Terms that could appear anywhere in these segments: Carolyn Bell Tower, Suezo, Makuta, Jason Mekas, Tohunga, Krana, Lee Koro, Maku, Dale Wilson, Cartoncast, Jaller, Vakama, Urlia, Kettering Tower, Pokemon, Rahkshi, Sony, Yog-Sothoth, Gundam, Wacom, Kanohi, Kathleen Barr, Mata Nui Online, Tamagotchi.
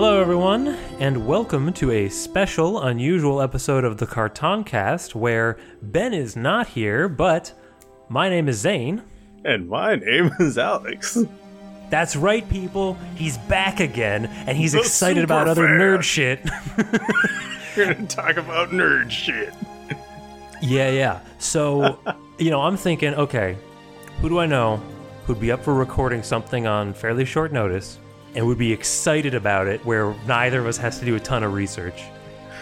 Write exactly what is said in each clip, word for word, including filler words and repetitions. Hello everyone, and welcome to a special, unusual episode of the Cartoncast where Ben is not here, but my name is Zane. And my name is Alex. That's right, people. He's back again, and he's That's excited about other fair. nerd shit. We're going to talk about nerd shit. Yeah, yeah. So, you know, I'm thinking, okay, who do I know who'd be up for recording something on fairly short notice and would be excited about it where neither of us has to do a ton of research?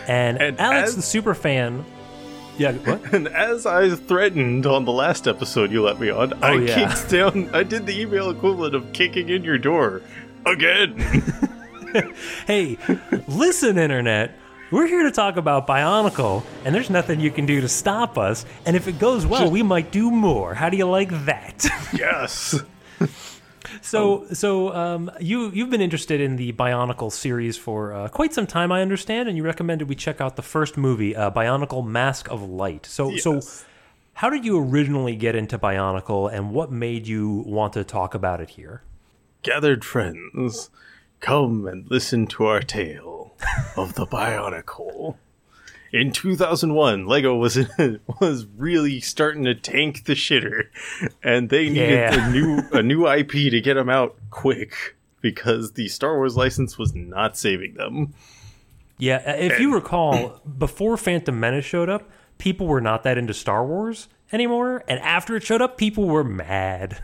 And, and Alex, as, the super fan... Yeah, what? And as I threatened on the last episode you let me on, oh, I yeah. kicked down... I did the email equivalent of kicking in your door. Again! Hey, listen, Internet. We're here to talk about Bionicle, and there's nothing you can do to stop us. And if it goes well, we might do more. How do you like that? Yes. So, um, so um, you you've been interested in the Bionicle series for uh, quite some time, I understand, and you recommended we check out the first movie, uh, Bionicle: Mask of Light. So, yes. so how did you originally get into Bionicle, and what made you want to talk about it here? Gathered friends, come and listen to our tale of the Bionicle. In two thousand one, Lego was in, was really starting to tank the shitter, and they needed yeah. a new a new I P to get them out quick because the Star Wars license was not saving them. Yeah, if and, you recall, before Phantom Menace showed up, people were not that into Star Wars anymore, and after it showed up, people were mad.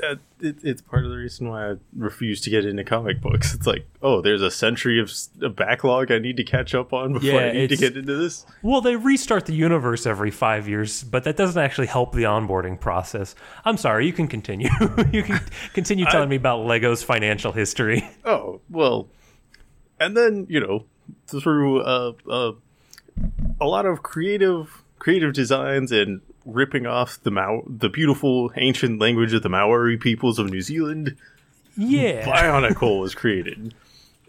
Uh, it, it's part of the reason why I refuse to get into comic books. It's like, oh, there's a century of a backlog I need to catch up on before yeah, I need to get into this. Well, they restart the universe every five years, but that doesn't actually help the onboarding process. I'm sorry, you can continue. You can continue telling I, me about Lego's financial history. Oh, well, and then, you know, through uh, uh, a lot of creative creative designs and ripping off the Mau- the beautiful ancient language of the Maori peoples of New Zealand, yeah, Bionicle was created.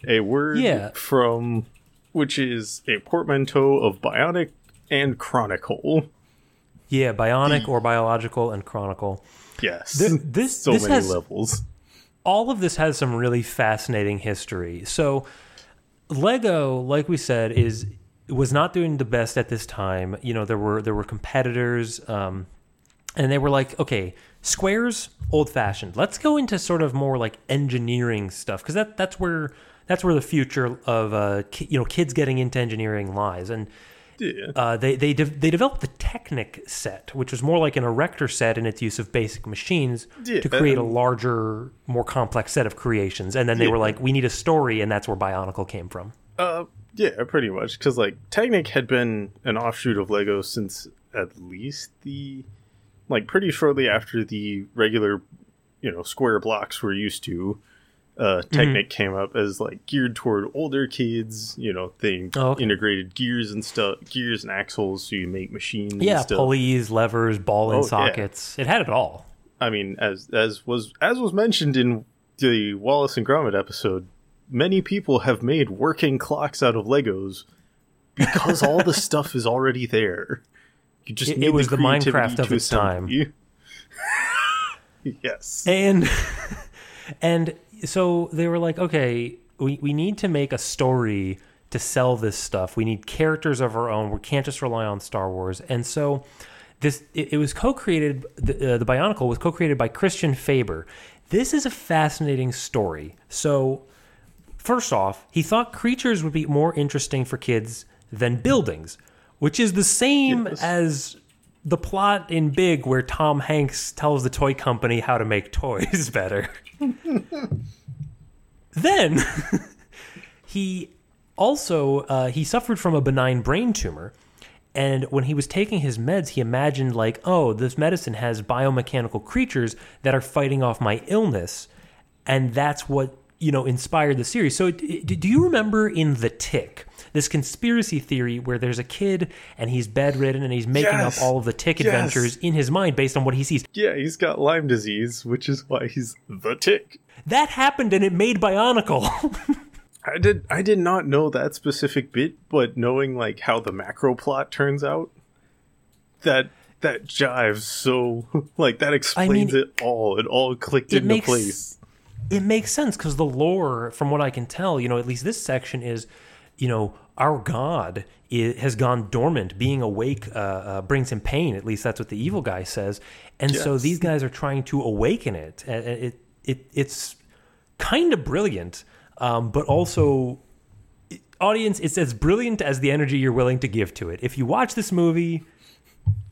A word yeah. from which is a portmanteau of bionic and chronicle. Yeah, bionic the- or biological and chronicle. Yes, this, this so this many has, levels. All of this has some really fascinating history. So, Lego, like we said, is. was not doing the best at this time. You know, there were there were competitors, um, and they were like, okay, squares, old fashioned. Let's go into sort of more like engineering stuff, because that that's where that's where the future of uh, ki- you know kids getting into engineering lies. And yeah. uh, they they de- they developed the Technic set, which was more like an erector set in its use of basic machines yeah, to create um, a larger, more complex set of creations. And then they yeah. were like, we need a story, and that's where Bionicle came from. Uh. Yeah, pretty much, because like Technic had been an offshoot of Lego since at least the, like pretty shortly after the regular, you know, square blocks we're used to. Uh, Technic mm-hmm. came up as like geared toward older kids. You know, they oh, okay. integrated gears and stuff, gears and axles, so you make machines. Yeah, and stuff. Pulleys, levers, ball and oh, sockets. Yeah. It had it all. I mean, as as was as was mentioned in the Wallace and Gromit episode, many people have made working clocks out of Legos because all the stuff is already there. You just it, need it was the, the Minecraft of its time. Yes. And and so they were like, okay, we, we need to make a story to sell this stuff. We need characters of our own. We can't just rely on Star Wars. And so this it, it was co-created, the, uh, the Bionicle was co-created by Christian Faber. This is a fascinating story. So... First off, he thought creatures would be more interesting for kids than buildings, which is the same yes. as the plot in Big where Tom Hanks tells the toy company how to make toys better. Then, he also, uh, he suffered from a benign brain tumor, and when he was taking his meds, he imagined like, oh, this medicine has biomechanical creatures that are fighting off my illness, and that's what you know, inspired the series. So do you remember in The Tick, this conspiracy theory where there's a kid and he's bedridden and he's making yes. up all of the tick yes. adventures in his mind based on what he sees? Yeah, he's got Lyme disease, which is why he's The Tick. That happened and it made Bionicle. I did I did not know that specific bit, but knowing like how the macro plot turns out, that that jives so, like that explains I mean, it all. It all clicked it into makes, place. it makes sense because the lore, from what I can tell, you know, at least this section is, you know, our god is, has gone dormant. Being awake uh, uh, brings him pain. At least that's what the evil guy says. And yes. so these guys are trying to awaken it. It, it, it it's kind of brilliant, um, but also, it, audience, it's as brilliant as the energy you're willing to give to it. If you watch this movie,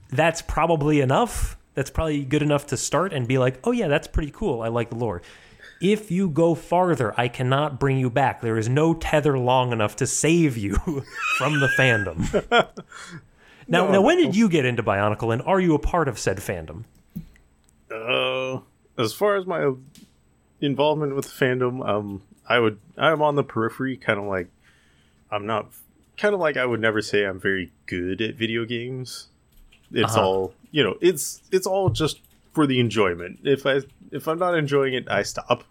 that's probably enough. That's probably good enough to start and be like, oh, yeah, that's pretty cool. I like the lore. If you go farther, I cannot bring you back. There is no tether long enough to save you from the fandom. now, no. now, when did you get into Bionicle, and are you a part of said fandom? Uh, as far as my involvement with the fandom, um, I would, I'm on the periphery, kind of like, I'm not, kind of like I would never say I'm very good at video games. It's uh-huh. all, you know, it's it's all just for the enjoyment. If I if I'm not enjoying it, I stop.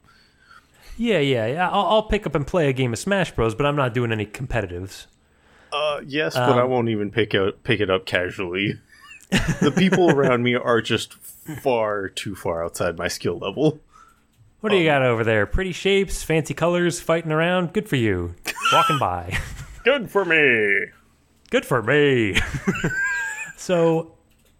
Yeah, yeah, yeah. I'll, I'll pick up and play a game of Smash Bros, but I'm not doing any competitives. Uh, yes, um, but I won't even pick out pick it up casually. The people around me are just far too far outside my skill level. What do um, you got over there? Pretty shapes, fancy colors, fighting around. Good for you. Walking by. Good for me. Good for me. So.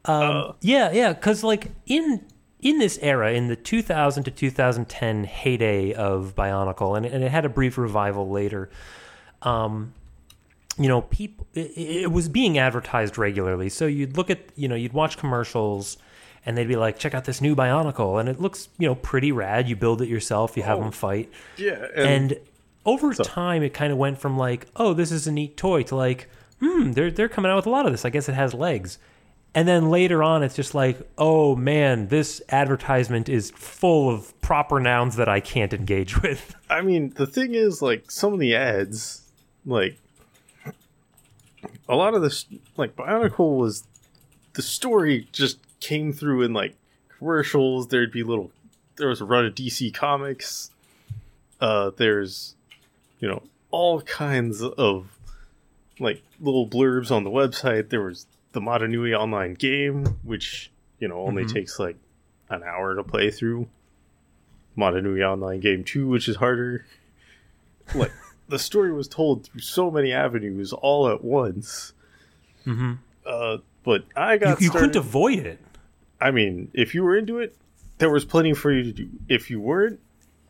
Um, yeah, yeah, because like in in this era, in the two thousand to two thousand ten heyday of Bionicle, and, and it had a brief revival later, um, you know, people it, it was being advertised regularly. So you'd look at, you know, you'd watch commercials, and they'd be like, "Check out this new Bionicle," and it looks, you know, pretty rad. You build it yourself, you have oh, them fight, yeah, and, and over so. time, it kind of went from like, "Oh, this is a neat toy," to like, "Hmm, they're they're coming out with a lot of this. I guess it has legs." And then later on, it's just like, oh, man, this advertisement is full of proper nouns that I can't engage with. I mean, the thing is, like, some of the ads, like, a lot of this, like, Bionicle was, the story just came through in, like, commercials. There'd be little, there was a run of D C Comics. Uh, there's, you know, all kinds of, like, little blurbs on the website. There was the Mata Nui Online game, which, you know, only mm-hmm. takes like an hour to play through. Mata Nui Online game two, which is harder. Like, the story was told through so many avenues all at once. Mm-hmm. Uh, but I got You, you started, couldn't avoid it. I mean, if you were into it, there was plenty for you to do. If you weren't,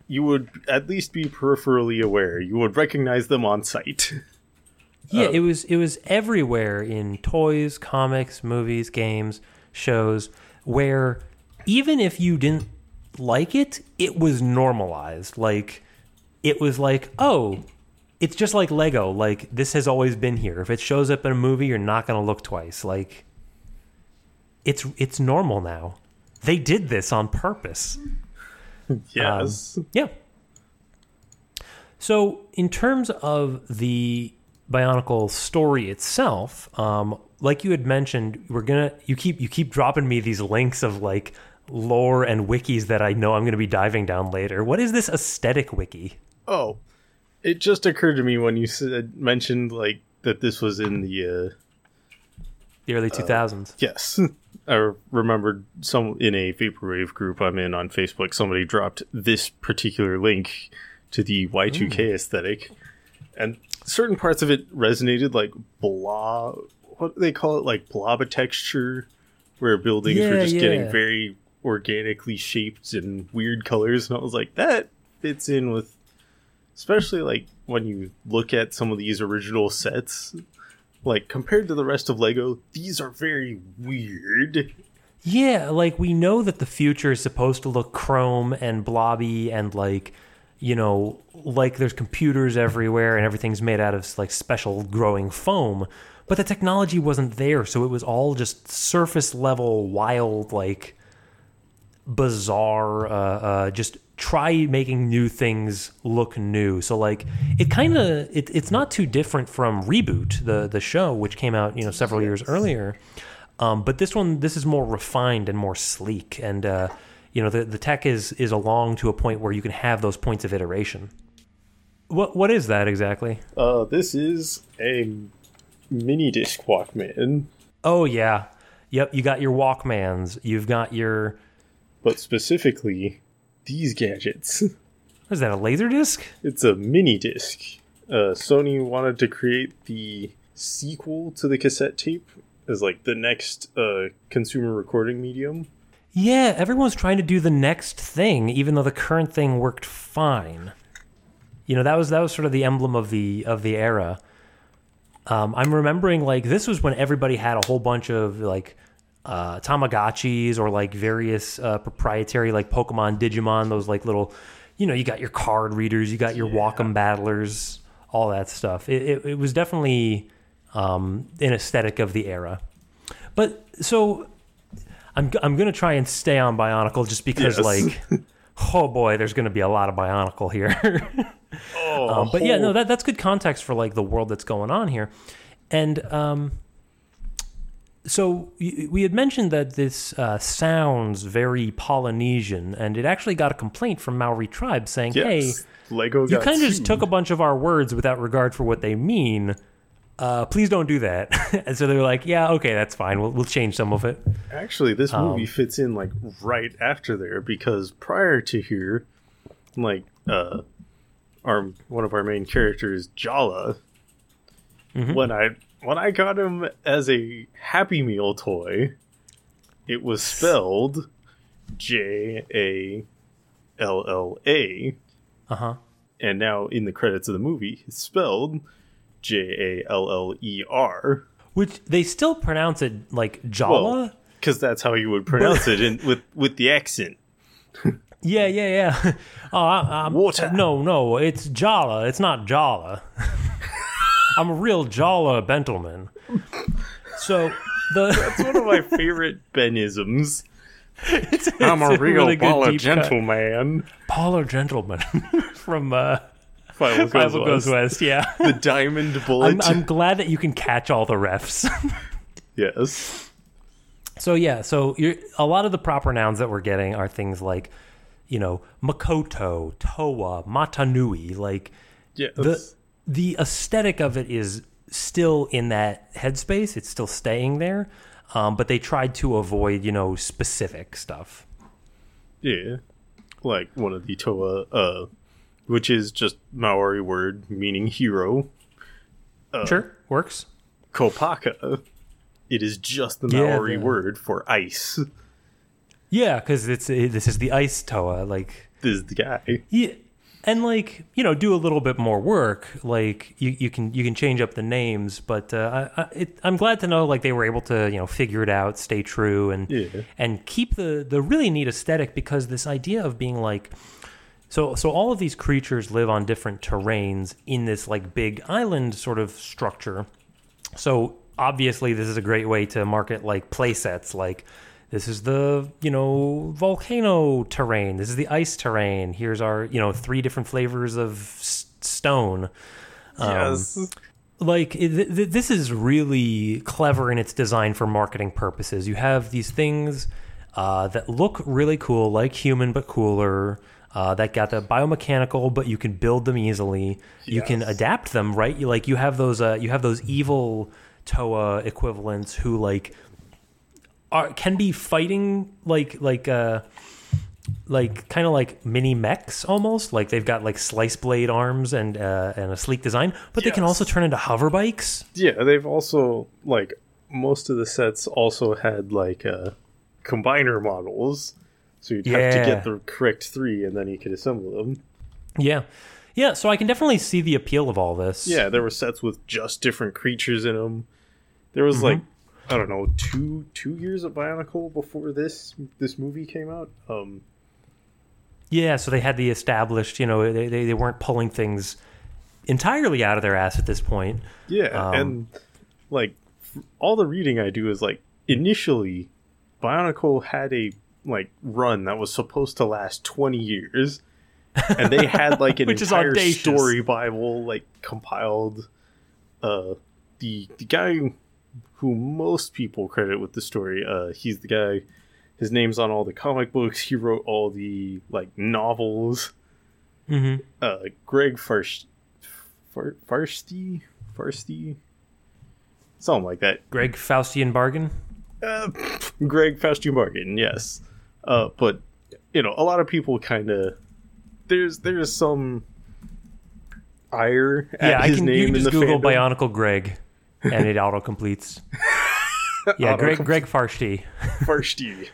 you would at least be peripherally aware. You would recognize them on sight. Yeah, um, it was it was everywhere in toys, comics, movies, games, shows, where even if you didn't like it, it was normalized. Like, it was like, oh, it's just like Lego. Like, this has always been here. If it shows up in a movie, you're not going to look twice. Like, it's it's normal now. They did this on purpose. Yes. Um, yeah. So, in terms of the Bionicle story itself, um, like you had mentioned, we're gonna you keep you keep dropping me these links of like lore and wikis that I know I'm gonna be diving down later. What is this aesthetic wiki? Oh, it just occurred to me when you said mentioned like that this was in the uh, the early two thousands. Uh, yes, I remembered some in a vaporwave group I'm in on Facebook. Somebody dropped this particular link to the Y two K mm. aesthetic, and certain parts of it resonated, like blob, what do they call it? Like blobitexture, where buildings yeah, were just yeah. getting very organically shaped and weird colors. And I was like, that fits in with, especially like when you look at some of these original sets, like compared to the rest of Lego, these are very weird. Yeah, like we know that the future is supposed to look chrome and blobby and like, you know, like there's computers everywhere and everything's made out of like special growing foam, but the technology wasn't there, so it was all just surface level, wild, like bizarre. Uh, uh, just try making new things look new. So like it kind of it, it's not too different from Reboot, the the show, which came out you know several years earlier, um, but this one this is more refined and more sleek and. Uh, You know, the, the tech is is along to a point where you can have those points of iteration. What What is that exactly? Uh, this is a mini disc Walkman. Oh, yeah. Yep, you got your Walkmans. You've got your... But specifically, these gadgets. Is that a laser disc? It's a mini disc. Uh, Sony wanted to create the sequel to the cassette tape as like the next uh, consumer recording medium. Yeah, everyone's trying to do the next thing, even though the current thing worked fine. You know, that was that was sort of the emblem of the of the era. Um, I'm remembering like this was when everybody had a whole bunch of like uh, Tamagotchis or like various uh, proprietary like Pokemon, Digimon, those like little, you know, you got your card readers, you got your yeah. Wacom battlers, all that stuff. It, it, it was definitely um, an aesthetic of the era. But so. I'm I'm gonna try and stay on Bionicle just because, yes. like, oh boy, there's gonna be a lot of Bionicle here. oh, um, but yeah, no, that that's good context for like the world that's going on here. And um, so we, we had mentioned that this uh, sounds very Polynesian, and it actually got a complaint from Maori tribes saying, yes. "Hey, Lego, you kind of just took a bunch of our words without regard for what they mean." Uh, please don't do that. And so they were like, yeah, okay, that's fine. We'll we'll change some of it. Actually, this movie um, fits in like right after there because prior to here, like uh, our one of our main characters, Jaller, mm-hmm. when I when I got him as a Happy Meal toy, it was spelled J A L L A. Uh huh. And now in the credits of the movie, it's spelled J A L L E R, which they still pronounce it like Jala, because well, that's how you would pronounce it in, with with the accent. yeah, yeah, yeah. Oh, I, I'm, Water. No, no, it's Jala. It's not Jala. I'm a real Jala Bentelman. So the that's one of my favorite Benisms. It's, it's I'm a, a real really Paula gentleman. Cut. Paula gentleman from. Uh, Final Goes, Goes West, yeah. The Diamond Bullet. I'm, I'm glad that you can catch all the refs. yes. So, yeah, so you're, a lot of the proper nouns that we're getting are things like, you know, Makoto, Toa, Mata Nui. Like, yes. the, the aesthetic of it is still in that headspace. It's still staying there. Um, but they tried to avoid, you know, specific stuff. Yeah. Like one of the Toa... Uh... which is just Maori word meaning hero. Uh, sure, works. Kopaka. It is just the Maori yeah, the, word for ice. Yeah, because it's it, this is the ice Toa. Like this is the guy. Yeah, and like you know, do a little bit more work. Like you, you can you can change up the names, but uh, I, I, it, I'm glad to know like they were able to you know figure it out, stay true, and yeah. and keep the the really neat aesthetic because this idea of being like. So so all of these creatures live on different terrains in this like big island sort of structure. So obviously this is a great way to market like play sets. Like this is the, you know, volcano terrain. This is the ice terrain. Here's our, you know, three different flavors of s- stone. Um, yes. Like it, th- this is really clever in its design for marketing purposes. You have these things uh, that look really cool, like human but cooler. Uh, that got the biomechanical, but you can build them easily. Yes. You can adapt them, right? You like you have those uh, you have those evil Toa equivalents who like are can be fighting like like uh, like kind of like mini mechs almost. Like they've got like slice blade arms and uh, and a sleek design, but yes. they can also turn into hover bikes. Yeah, they've also like most of the sets also had like uh, combiner models. So you'd yeah. have to get the correct three, and then you could assemble them. Yeah. Yeah, so I can definitely see the appeal of all this. Yeah, there were sets with just different creatures in them. There was, mm-hmm. like, I don't know, two two years of Bionicle before this this movie came out. Um, yeah, so they had the established, you know, they, they, they weren't pulling things entirely out of their ass at this point. Yeah, um, and, like, all the reading I do is, like, initially, Bionicle had a... like run that was supposed to last twenty years and they had like an entire story bible like compiled. uh the the guy who most people credit with the story, uh he's the guy, his name's on all the comic books, he wrote all the like novels. mm-hmm. uh Greg Farshtey Farshtey Farshtey something like that. Greg Faustian Bargain uh Greg Farshtey Bargain yes Uh, but, you know, a lot of people kind of there's there's some ire at yeah, his I can, name you can in just the Google fandom. Bionicle Greg, and it auto completes. Yeah, auto Greg com- Greg Farshtey. Farshtey.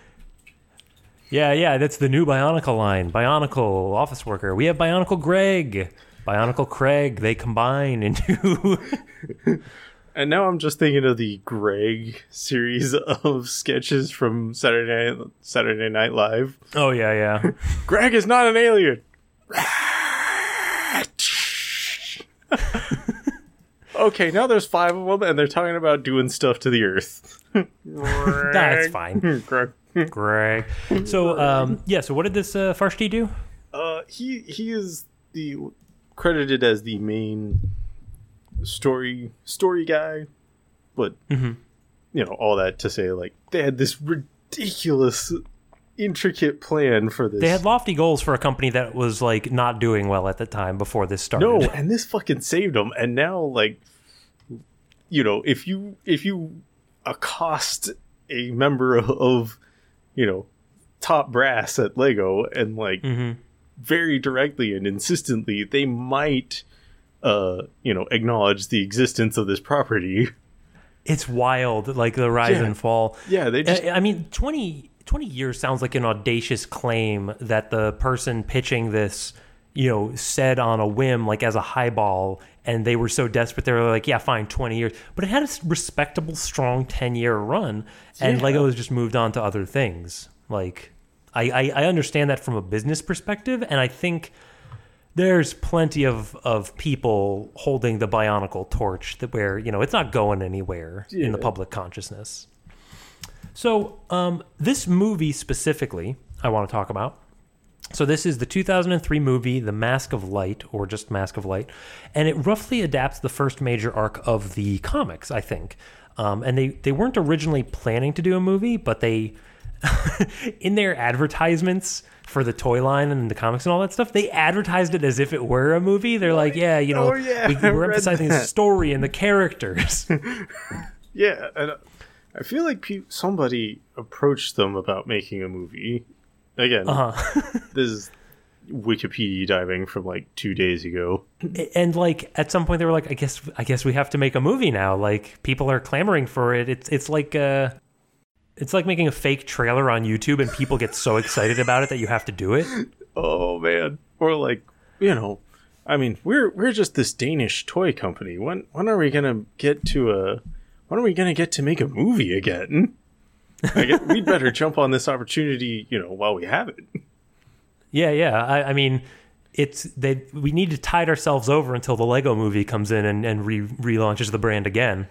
Yeah, yeah, that's the new Bionicle line. Bionicle office worker. We have Bionicle Greg, Bionicle Craig. They combine into. And now I'm just thinking of the Greg series of sketches from Saturday Night, Saturday Night Live. Oh, yeah, yeah. Greg is not an alien. Okay, now there's five of them, and they're talking about doing stuff to the earth. That's fine. Greg. Greg. So, um, yeah, so what did this uh, Farshtey do? Uh, he he is the credited as the main... story story guy, but mm-hmm. you know, all that to say, like, they had this ridiculous intricate plan for this. They had lofty goals for a company that was like not doing well at the time before this started. No, and this fucking saved them. And now, like, you know, if you if you accost a member of, of you know, top brass at Lego and like mm-hmm. very directly and insistently, they might Uh, you know, acknowledge the existence of this property. It's wild, like the rise yeah. and fall. Yeah, they just... I mean, twenty, twenty years sounds like an audacious claim that the person pitching this, you know, said on a whim, like as a highball, and they were so desperate, they were like, yeah, fine, twenty years. But it had a respectable, strong ten-year run, and yeah. Lego has just moved on to other things. Like, I, I, I understand that from a business perspective, and I think... There's plenty of, of people holding the Bionicle torch that where, you know, it's not going anywhere yeah. in the public consciousness. So um, this movie specifically I want to talk about. So this is the two thousand three movie, The Mask of Light, or just Mask of Light. And it roughly adapts the first major arc of the comics, I think. Um, and they, they weren't originally planning to do a movie, but they... in their advertisements for the toy line and the comics and all that stuff, they advertised it as if it were a movie. They're like, yeah, you know, oh, yeah, we, we're emphasizing that. The story and the characters. Yeah, and I feel like pe- somebody approached them about making a movie. Again, uh-huh. This is Wikipedia diving from like two days ago. And like at some point they were like, I guess, I guess we have to make a movie now. Like people are clamoring for it. It's it's like uh It's like making a fake trailer on YouTube and people get so excited about it that you have to do it. Oh, man. Or like, you know, I mean, we're we're just this Danish toy company. When when are we going to get to a when are we going to get to make a movie again? I guess we'd better jump on this opportunity, you know, while we have it. Yeah, yeah. I, I mean, it's they we need to tide ourselves over until the Lego movie comes in and, and re- relaunches the brand again.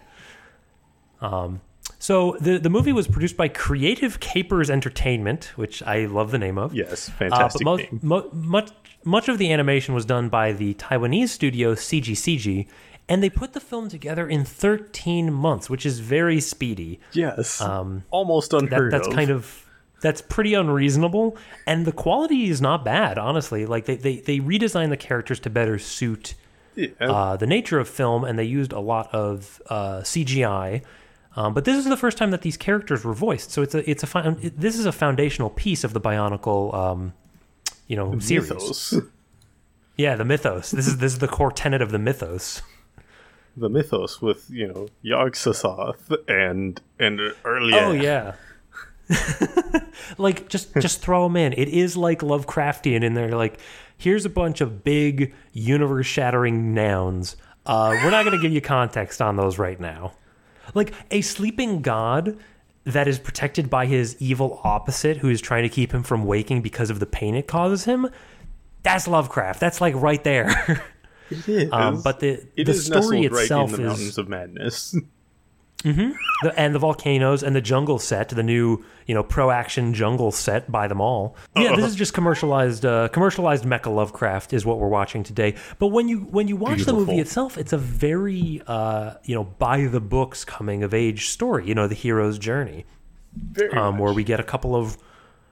Um So the, the movie was produced by Creative Capers Entertainment, which I love the name of. Yes, fantastic uh, but most, name. Mo- much, much of the animation was done by the Taiwanese studio C G C G, and they put the film together in thirteen months, which is very speedy. Yes, um, almost unheard that, that's of. That's kind of that's pretty unreasonable, and the quality is not bad, honestly. Like they they they redesigned the characters to better suit yeah. uh, the nature of film, and they used a lot of uh, C G I. Um, but this is the first time that these characters were voiced, so it's a it's a it, this is a foundational piece of the Bionicle, um, you know, the series. Mythos. Yeah, the mythos. This is this is the core tenet of the mythos. The mythos with you know Yog-Sothoth and and Urlia. Oh yeah, like just just throw them in. It is like Lovecraftian in there. Like here's a bunch of big universe-shattering nouns. Uh, we're not going to give you context on those right now. Like a sleeping god that is protected by his evil opposite who is trying to keep him from waking because of the pain it causes him. That's Lovecraft. That's like right there. It is. Um, but the, it the is story itself right in the mountains is of madness. Mm-hmm. The, and the volcanoes and the jungle set, the new, you know, pro action jungle set by them all. Yeah, uh-oh. This is just commercialized uh, commercialized mecha Lovecraft is what we're watching today. But when you when you watch Beautiful. The movie itself, it's a very uh, you know, by the books coming of age story, you know, the hero's journey. Very um, much. Where we get a couple of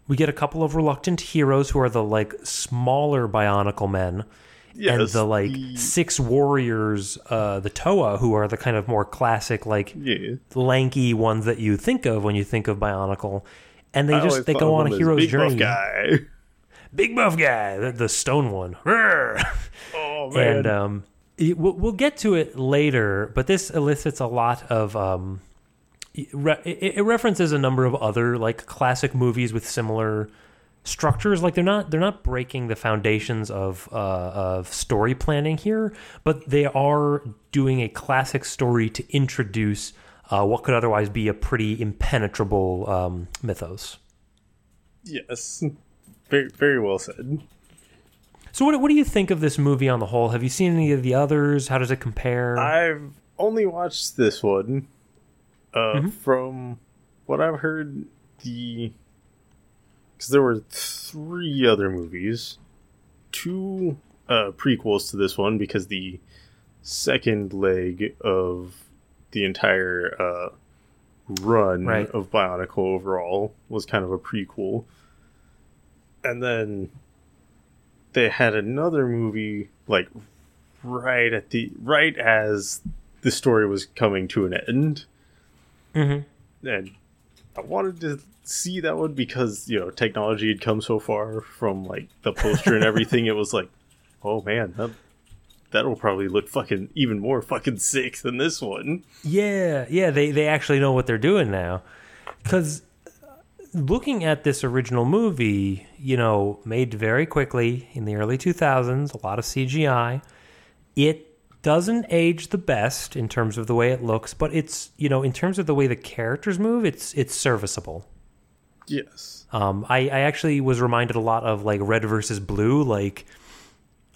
we get a couple of reluctant heroes who are the like smaller Bionicle men. Yes, and the like the... six warriors, uh, the Toa, who are the kind of more classic, like yeah. lanky ones that you think of when you think of Bionicle, and they I just they go on a hero's big journey. Buff guy. big buff guy, the, the stone one. Oh, man. And um, it, we'll, we'll get to it later, but this elicits a lot of... Um, it, it references a number of other like classic movies with similar... structures. Like they're not they're not breaking the foundations of uh, of story planning here, but they are doing a classic story to introduce uh, what could otherwise be a pretty impenetrable um, mythos. Yes, very very well said. So what what do you think of this movie on the whole? Have you seen any of the others? How does it compare? I've only watched this one. Uh, mm-hmm. From what I've heard, the because there were three other movies, two uh, prequels to this one, because the second leg of the entire uh, run right. of Bionicle overall was kind of a prequel. And then they had another movie, like right at the right as the story was coming to an end. Mm-hmm. And I wanted to see that one because, you know, technology had come so far from like the poster and everything. It was like, oh man, that, that'll probably look fucking even more fucking sick than this one. Yeah, yeah, they they actually know what they're doing now. Because looking at this original movie, you know, made very quickly in the early two thousands, a lot of C G I. It doesn't age the best in terms of the way it looks, but it's, you know, in terms of the way the characters move, it's it's serviceable. Yes. Um, I, I actually was reminded a lot of like Red versus Blue, like,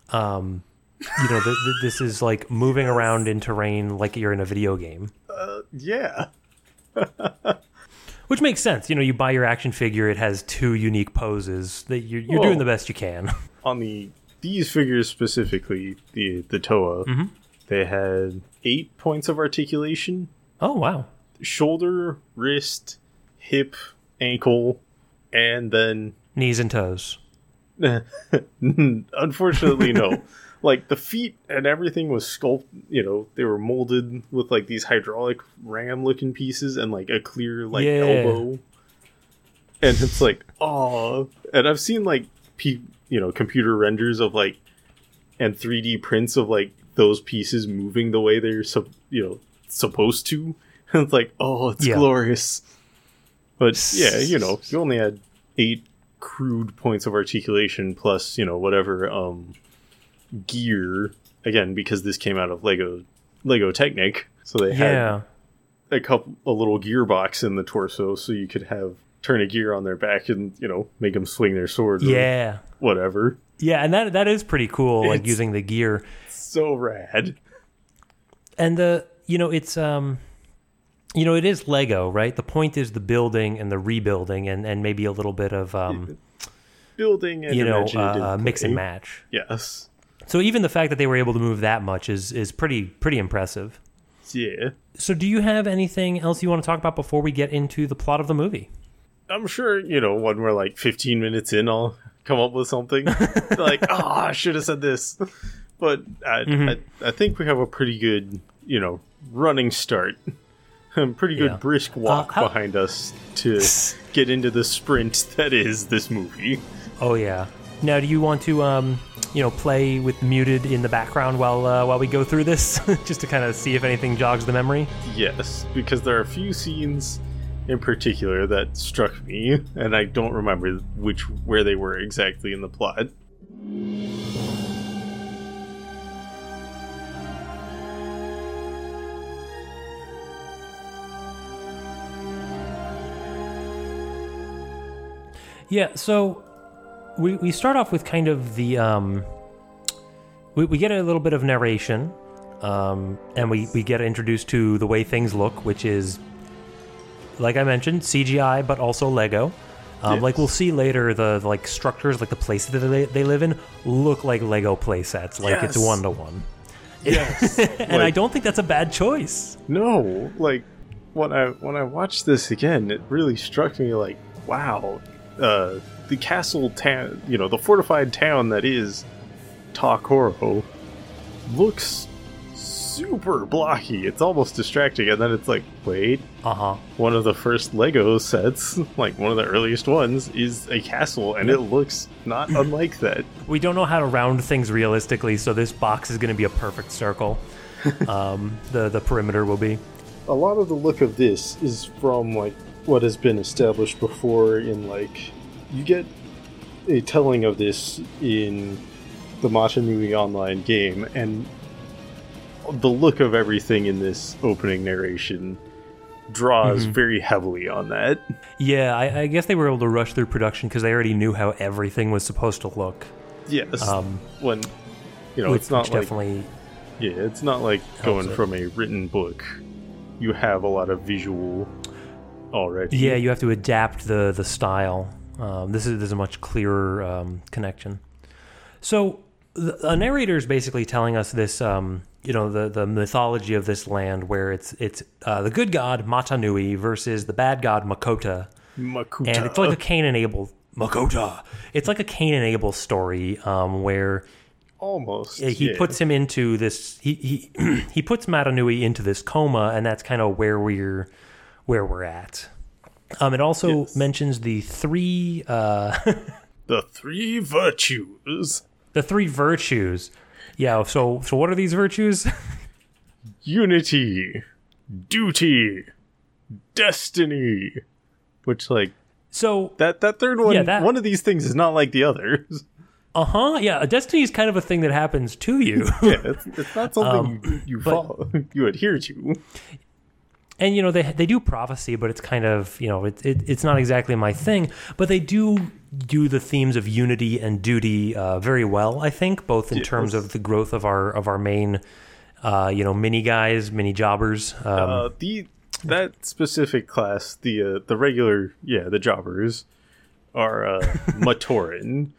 um, you know, the, the, this is like moving yes. around in terrain like you're in a video game. Uh, yeah. Which makes sense. You know, you buy your action figure, it has two unique poses that you're, you're well, doing the best you can. On the these figures specifically, the the Toa, mm-hmm. they had eight points of articulation. Oh wow! Shoulder, wrist, hip, ankle, and then knees and toes. Unfortunately, no. Like the feet and everything was sculpted, you know, they were molded with like these hydraulic ram looking pieces and like a clear like yeah. elbow. And it's like, oh, and I've seen like people, you know, computer renders of like and three D prints of like those pieces moving the way they're su- you know supposed to, and it's like, oh, it's yeah. glorious. But yeah, you know, you only had eight crude points of articulation plus, you know, whatever um gear, again because this came out of Lego Lego Technic, so they yeah. had a couple a little gearbox in the torso so you could have turn a gear on their back and, you know, make them swing their sword. Yeah. Whatever. Yeah, and that that is pretty cool, like it's using the gear. So rad. And the, you know, it's um you know, it is Lego, right? The point is the building and the rebuilding and, and maybe a little bit of um building and, you know, uh, mix and match. Yes. So even the fact that they were able to move that much is is pretty pretty impressive. Yeah. So do you have anything else you want to talk about before we get into the plot of the movie? I'm sure, you know, when we're like fifteen minutes in, I'll come up with something like, oh, I should have said this. But I, mm-hmm. I, I think we have a pretty good, you know, running start. A pretty good yeah. brisk walk uh, how- behind us to get into the sprint that is this movie. Oh, yeah. Now, do you want to, um, you know, play with muted in the background while uh, while we go through this just to kind of see if anything jogs the memory? Yes, because there are a few scenes in particular that struck me, and I don't remember which where they were exactly in the plot. Yeah, so we we start off with kind of the um we we get a little bit of narration, um and we we get introduced to the way things look, which is, like I mentioned, C G I, but also Lego. Um, yes. Like we'll see later, the, the like structures, like the places that they, they live in, look like Lego playsets. Like yes. it's one to one. Yes, and like, I don't think that's a bad choice. No, like when I when I watched this again, it really struck me like, wow, uh, the castle town, ta- you know, the fortified town that is Takoro, looks so super blocky. It's almost distracting. And then it's like, wait, uh-huh. One of the first Lego sets, like one of the earliest ones, is a castle, and it looks not unlike that. We don't know how to round things realistically, so this box is going to be a perfect circle. um, the, the perimeter will be. A lot of the look of this is from, like, what has been established before in, like, you get a telling of this in the Mata Nui Online game, and the look of everything in this opening narration draws mm-hmm. very heavily on that. Yeah, I, I guess they were able to rush through production because they already knew how everything was supposed to look. Yes, um, when, you know, which, it's not like... Definitely yeah, it's not like going it. from a written book. You have a lot of visual already. Yeah, you have to adapt the the style. Um, this is there's a much clearer um, connection. So the, a narrator is basically telling us this, um, you know, the, the mythology of this land where it's it's uh, the good god Mata Nui versus the bad god Makuta. Makuta. And it's like a Cain and Abel. Makuta. It's like a Cain and Abel story um, where almost he yeah. puts him into this. He he he puts Mata Nui into this coma, and that's kind of where we're where we're at. Um, it also yes. mentions the three. Uh, the three virtues. The three virtues. Yeah, so so what are these virtues? Unity, duty, destiny. Which, like, so that that third one, yeah, that, one of these things is not like the others. Uh-huh, yeah, destiny is kind of a thing that happens to you. Yeah, it's, it's not something um, you, you but, follow, you adhere to. And, you know, they they do prophecy, but it's kind of, you know, it, it it's not exactly my thing, but they do... do the themes of unity and duty uh, very well, I think, both in yes. terms of the growth of our of our main, uh, you know, mini guys, mini jobbers. Um, uh, the that specific class, the uh, the regular, yeah, the jobbers are uh, Matoran.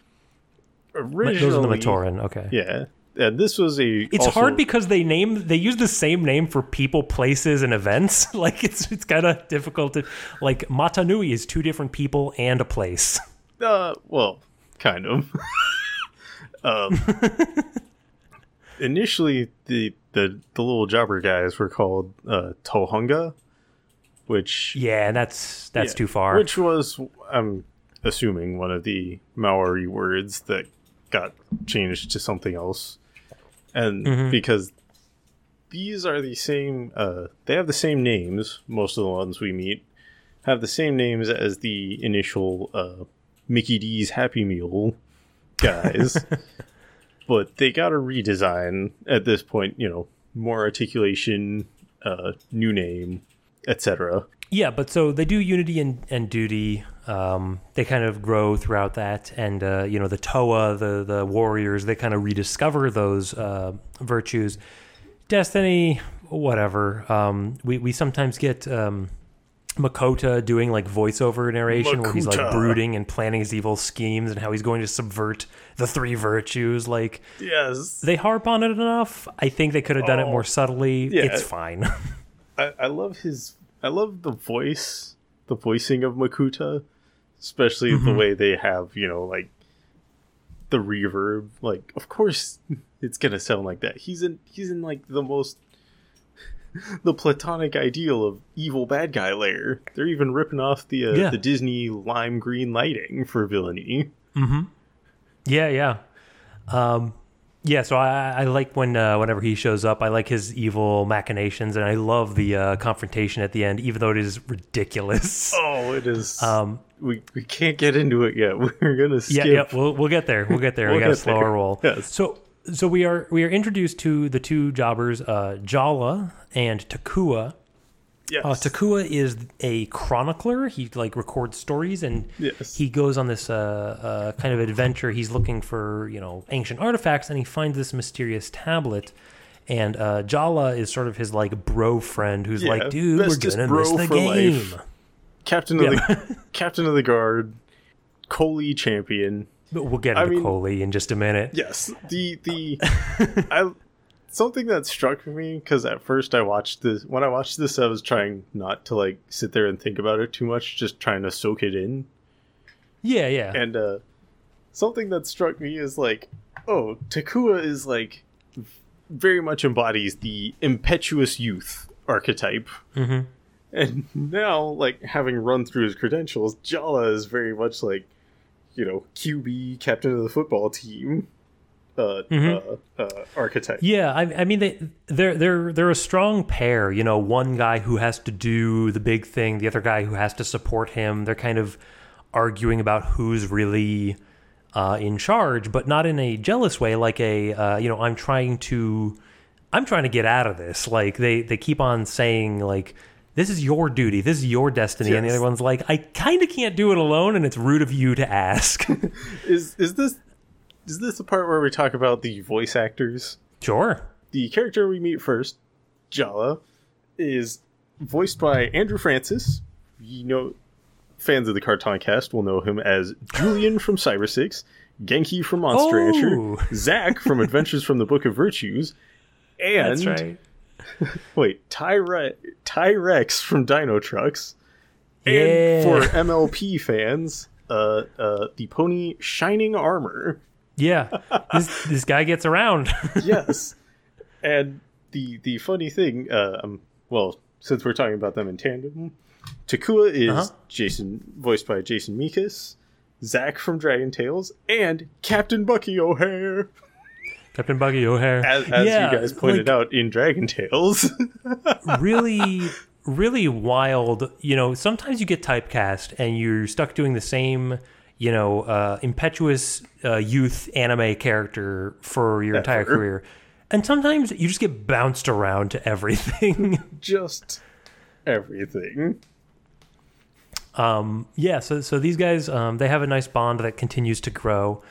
Originally, those are the Matoran. Okay, yeah, and this was a. It's also, hard because they name they use the same name for people, places, and events. Like it's it's kind of difficult to like Mata Nui is two different people and a place. Uh, well, kind of. um, initially, the, the the little jobber guys were called uh, Tohunga, which yeah, and that's that's yeah, too far. Which was, I'm assuming, one of the Maori words that got changed to something else, and mm-hmm. because these are the same, uh, they have the same names. Most of the ones we meet have the same names as the initial. Uh, Mickey D's Happy Meal guys. But they got a redesign at this point, you know, more articulation, uh, new name, et cetera. Yeah, but so they do unity and, and duty. Um, they kind of grow throughout that. And, uh, you know, the Toa, the, the warriors, they kind of rediscover those uh, virtues. Destiny, whatever. Um, we, we sometimes get... Um, Makuta doing like voiceover narration Makuta. Where he's like brooding and planning his evil schemes and how he's going to subvert the three virtues. Like, yes, they harp on it enough. I think they could have done oh, it more subtly. Yeah. It's fine. I, I love his. I love the voice, the voicing of Makuta, especially mm-hmm. the way they have, you know, like the reverb. Like, of course, it's gonna sound like that. He's in. He's in like the most. The platonic ideal of evil bad guy lair. They're even ripping off the uh, yeah. the Disney lime green lighting for villainy. Mm-hmm. Yeah, yeah, um, yeah. So I, I like when uh, whenever he shows up, I like his evil machinations, and I love the uh, confrontation at the end, even though it is ridiculous. Oh, it is. Um, we we can't get into it yet. We're gonna skip. Yeah, yeah. We'll we'll get there. We'll get there. we'll we got a slower roll. Yes. So. So we are we are introduced to the two jobbers, uh, Jaller and Takua. Yes. Uh, Takua is a chronicler. He like records stories, and yes. he goes on this uh, uh, kind of adventure. He's looking for you know ancient artifacts, and he finds this mysterious tablet. And uh, Jaller is sort of his like bro friend, who's yeah, like, dude, we're gonna miss the game. Life. Captain of yeah. the Captain of the Guard, Kohlii champion. We'll get into Kohlii in just a minute. Yes, the the I something that struck me because at first I watched this when I watched this I was trying not to like sit there and think about it too much, just trying to soak it in. Yeah, yeah. And uh, something that struck me is like, oh, Takua is like very much embodies the impetuous youth archetype. Mm-hmm. And now, like, having run through his credentials, Jaller is very much like, you know, Q B, captain of the football team, uh, mm-hmm. uh, uh, archetype. Yeah, I, I mean, they, they're they're they're a strong pair. You know, one guy who has to do the big thing, the other guy who has to support him. They're kind of arguing about who's really uh, in charge, but not in a jealous way, like a uh, you know, I'm trying to, I'm trying to get out of this. Like they they keep on saying like, this is your duty. This is your destiny. Yes. And the other one's like, I kind of can't do it alone, and it's rude of you to ask. is is this is this the part where we talk about the voice actors? Sure. The character we meet first, Jaller, is voiced by Andrew Francis. You know, fans of the Carton Cast will know him as Julian from Cyber Six, Genki from Monster oh! Rancher, Zach from Adventures from the Book of Virtues, and... That's right. Wait, Tyre- Tyrex from Dino Trucks, and yeah. for M L P fans, uh, uh, the pony Shining Armor. Yeah, this this guy gets around. Yes, and the the funny thing, uh, um, well, since we're talking about them in tandem, Takua is uh-huh. Jason, voiced by Jason Mekas, Zach from Dragon Tales, and Captain Bucky O'Hare. Captain Buggy O'Hare. As, as yeah, you guys pointed like, out in Dragon Tales. Really, really wild. You know, sometimes you get typecast and you're stuck doing the same, you know, uh, impetuous uh, youth anime character for your Never. entire career. And sometimes you just get bounced around to everything. Just everything. Um, yeah, so, so these guys, um, they have a nice bond that continues to grow.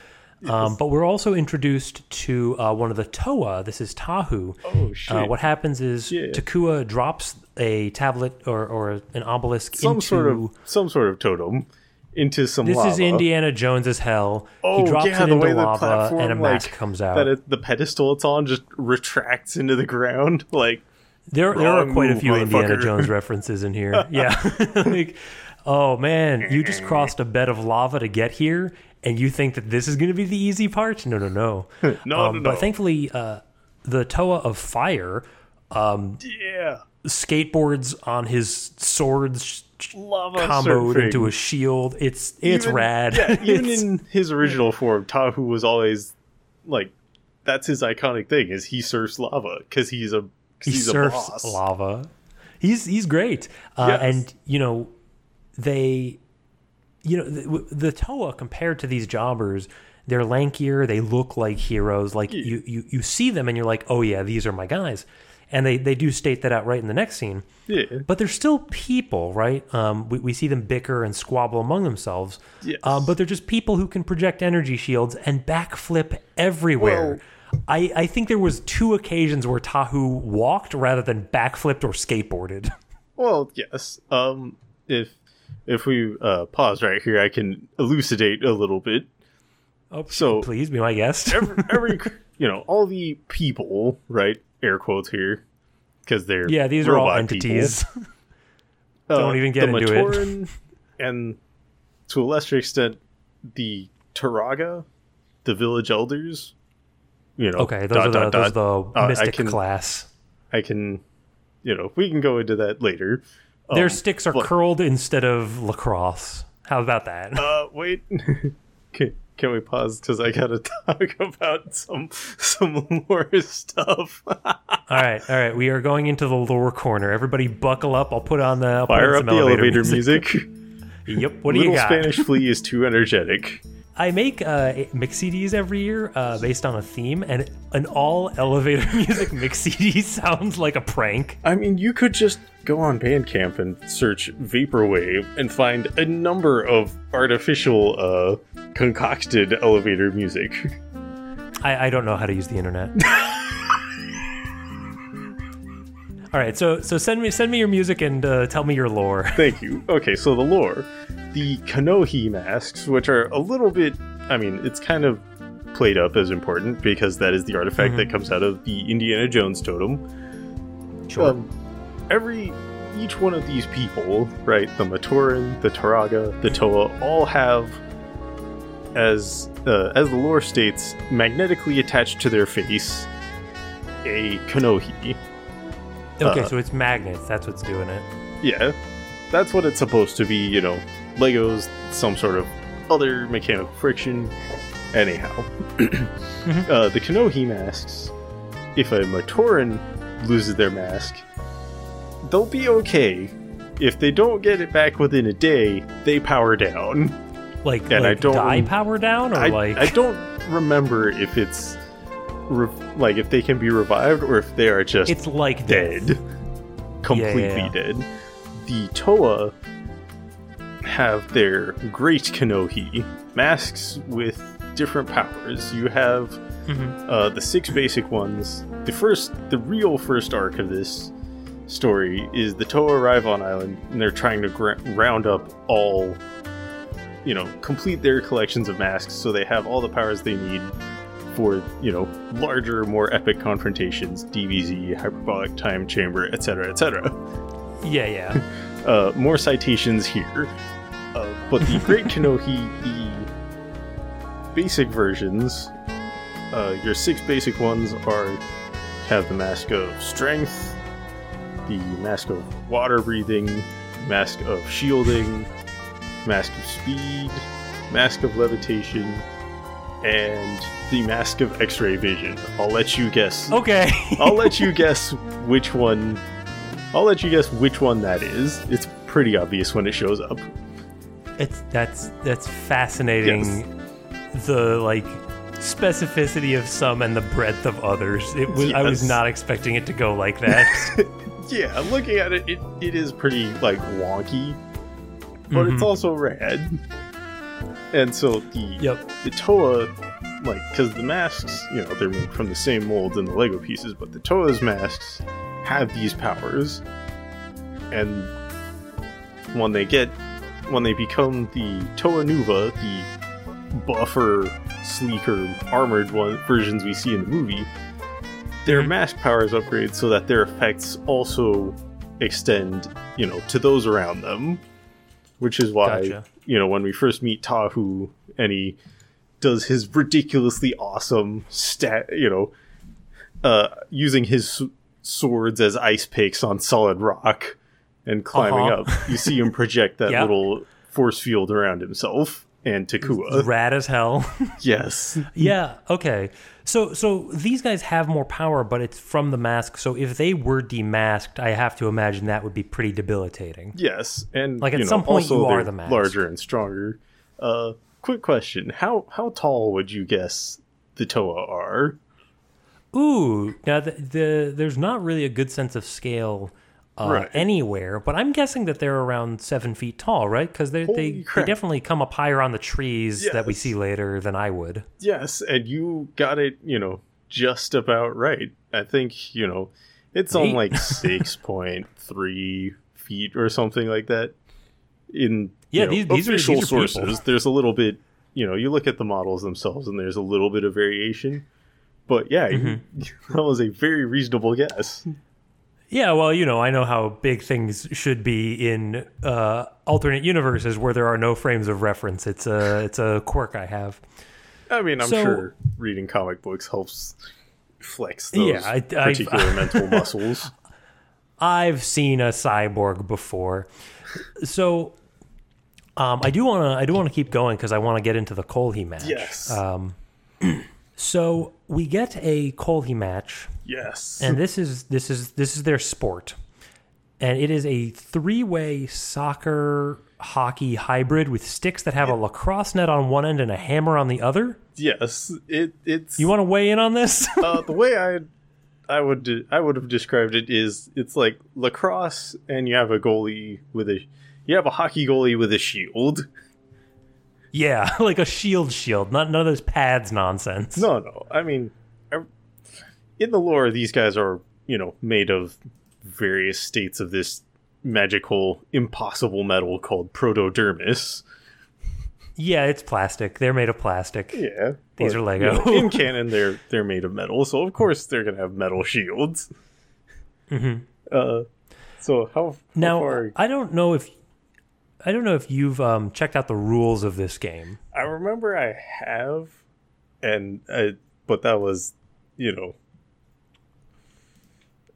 Um, but we're also introduced to uh, one of the Toa. This is Tahu. Oh, shit. Uh, what happens is yeah. Takua drops a tablet or, or an obelisk some into... Sort of, some sort of totem into some this lava. This is Indiana Jones as hell. Oh, he drops yeah, it into the way lava the platform, and a mask like, comes out. That it, the pedestal it's on just retracts into the ground. Like There, there are quite move, a few Indiana Jones references in here. Yeah. Like, oh, man, you just crossed a bed of lava to get here. And you think that this is going to be the easy part? No, no, no. no, um, no, no. But thankfully, uh, the Toa of Fire um, yeah. skateboards on his swords lava comboed surfing. Into a shield. It's it's even, rad. Yeah, even it's, in his original form, Tahu was always like, that's his iconic thing, is he surfs lava because he's a cause he he's surfs a boss. lava. He's, he's great. Uh, yes. And, you know, they... You know, the, the Toa, compared to these jobbers, they're lankier. They look like heroes. Like, yeah. you, you, you see them and you're like, oh, yeah, these are my guys. And they, they do state that out right in the next scene. Yeah. But they're still people, right? Um, we, we see them bicker and squabble among themselves. Yes. Uh, but they're just people who can project energy shields and backflip everywhere. Well, I, I think there was two occasions where Tahu walked rather than backflipped or skateboarded. Well, yes. Um, if... If we uh, pause right here, I can elucidate a little bit. Oh, so please be my guest. every, every, you know, all the people, right? Air quotes here, because they're yeah. These are all entities. uh, Don't even get the into Matoran, it. And to a lesser extent, the Turaga, the village elders. You know, okay, those dot, are the, dot, those dot. the mystic uh, I can, class. I can, you know, we can go into that later. Their um, sticks are but, curled instead of lacrosse. How about that? Uh, wait. can, can we pause? Because I got to talk about some some lore stuff. all right. All right. We are going into the lore corner. Everybody buckle up. I'll put on the... I'll Fire put on up the elevator, elevator music. music. Yep. What do Little you got? Little Spanish Flea is too energetic. I make uh, mix C Ds every year uh, based on a theme, and an all elevator music mix C D sounds like a prank. I mean, you could just go on Bandcamp and search Vaporwave and find a number of artificial uh, concocted elevator music. I, I don't know how to use the internet. All right, so so send me send me your music and uh, tell me your lore. Thank you. Okay, so the lore, the Kanohi masks, which are a little bit, I mean, it's kind of played up as important because that is the artifact mm-hmm. that comes out of the Indiana Jones totem. Sure. Um, every each one of these people, right? The Matoran, the Turaga, the Toa, all have, as uh, as the lore states, magnetically attached to their face a Kanohi. Okay, uh, so it's magnets. That's what's doing it. Yeah. That's what it's supposed to be, you know. Legos, some sort of other mechanical friction. Anyhow, mm-hmm. uh, the Kanohi masks, if a Matoran loses their mask, they'll be okay. If they don't get it back within a day, they power down. Like, and like I don't, die power down? Or I, like... I don't remember if it's... Re- like, if they can be revived or if they are just it's like dead. Death. Completely yeah, yeah. dead. The Toa have their Great Kanohi masks with different powers. You have mm-hmm. uh, the six basic ones. The first, the real first arc of this story is the Toa arrive on island and they're trying to gra- round up all, you know, complete their collections of masks so they have all the powers they need for, you know, larger, more epic confrontations, D B Z, hyperbolic time chamber, et cetera, et cetera. Yeah, yeah. uh, more citations here. Uh, but the Great Kanohi, the basic versions, uh, your six basic ones are have the Mask of Strength, the Mask of Water Breathing, Mask of Shielding, Mask of Speed, Mask of Levitation, and the Mask of X-Ray Vision. I'll let you guess. Okay. I'll let you guess which one... I'll let you guess which one that is. It's pretty obvious when it shows up. It's that's that's fascinating. Yes. The like specificity of some and the breadth of others. It was yes. I was not expecting it to go like that. Yeah, looking at it, it, it is pretty like wonky, but mm-hmm. it's also rad. And so the yep. the Toa, like, because the masks, you know, they're made from the same molds in the Lego pieces, but the Toa's masks have these powers, and when they get when they become the Toa Nuva, the buffer, sleeker, armored one versions we see in the movie, their mm-hmm. mask powers upgrade so that their effects also extend, you know, to those around them, which is why gotcha. you know, when we first meet Tahu and he does his ridiculously awesome stat, you know, uh, using his swords as ice picks on solid rock and climbing uh-huh. up, you see him project that yep. little force field around himself and Takua. Rad as hell. Yes. Yeah. Okay. So, so these guys have more power, but it's from the mask. So if they were demasked, I have to imagine that would be pretty debilitating. Yes, and like at you know, some point also you are the mask. Larger and stronger. Uh, quick question: how how tall would you guess the Toa are? Ooh, now the, the there's not really a good sense of scale uh, right. anywhere, but I'm guessing that they're around seven feet tall, right? Because they they, they definitely come up higher on the trees yes. that we see later than I would. Yes, and you got it, you know, just about right. I think, you know, it's Eight. on like six point three feet or something like that. In yeah, you know, these, these official are, these sources, are people. There's a little bit, you know, you look at the models themselves and there's a little bit of variation. But yeah, mm-hmm. that was a very reasonable guess. Yeah, well, you know, I know how big things should be in uh, alternate universes where there are no frames of reference. It's a it's a quirk I have. I mean, I'm so, sure reading comic books helps flex those yeah, I, particular I, mental muscles. I've seen a cyborg before, so um, I do want to I do want to keep going because I want to get into the Kohlii match. Yes. Um, So we get a Kohlii match. Yes. And this is this is this is their sport. And it is a three-way soccer hockey hybrid with sticks that have it, a lacrosse net on one end and a hammer on the other. Yes. It it's You want to weigh in on this? uh, the way I I would de- I would have described it is it's like lacrosse and you have a goalie with a you have a hockey goalie with a shield. Yeah, like a shield shield, not none of those pads nonsense. No, no. I mean, I, in the lore, these guys are, you know, made of various states of this magical, impossible metal called protodermis. Yeah, it's plastic. They're made of plastic. Yeah. These but, are Lego. You know, in canon, they're, they're made of metal, so of course they're going to have metal shields. Mm-hmm. Uh, so how, how now, far... I don't know if... I don't know if you've um, checked out the rules of this game. I remember I have, and I, but that was, you know,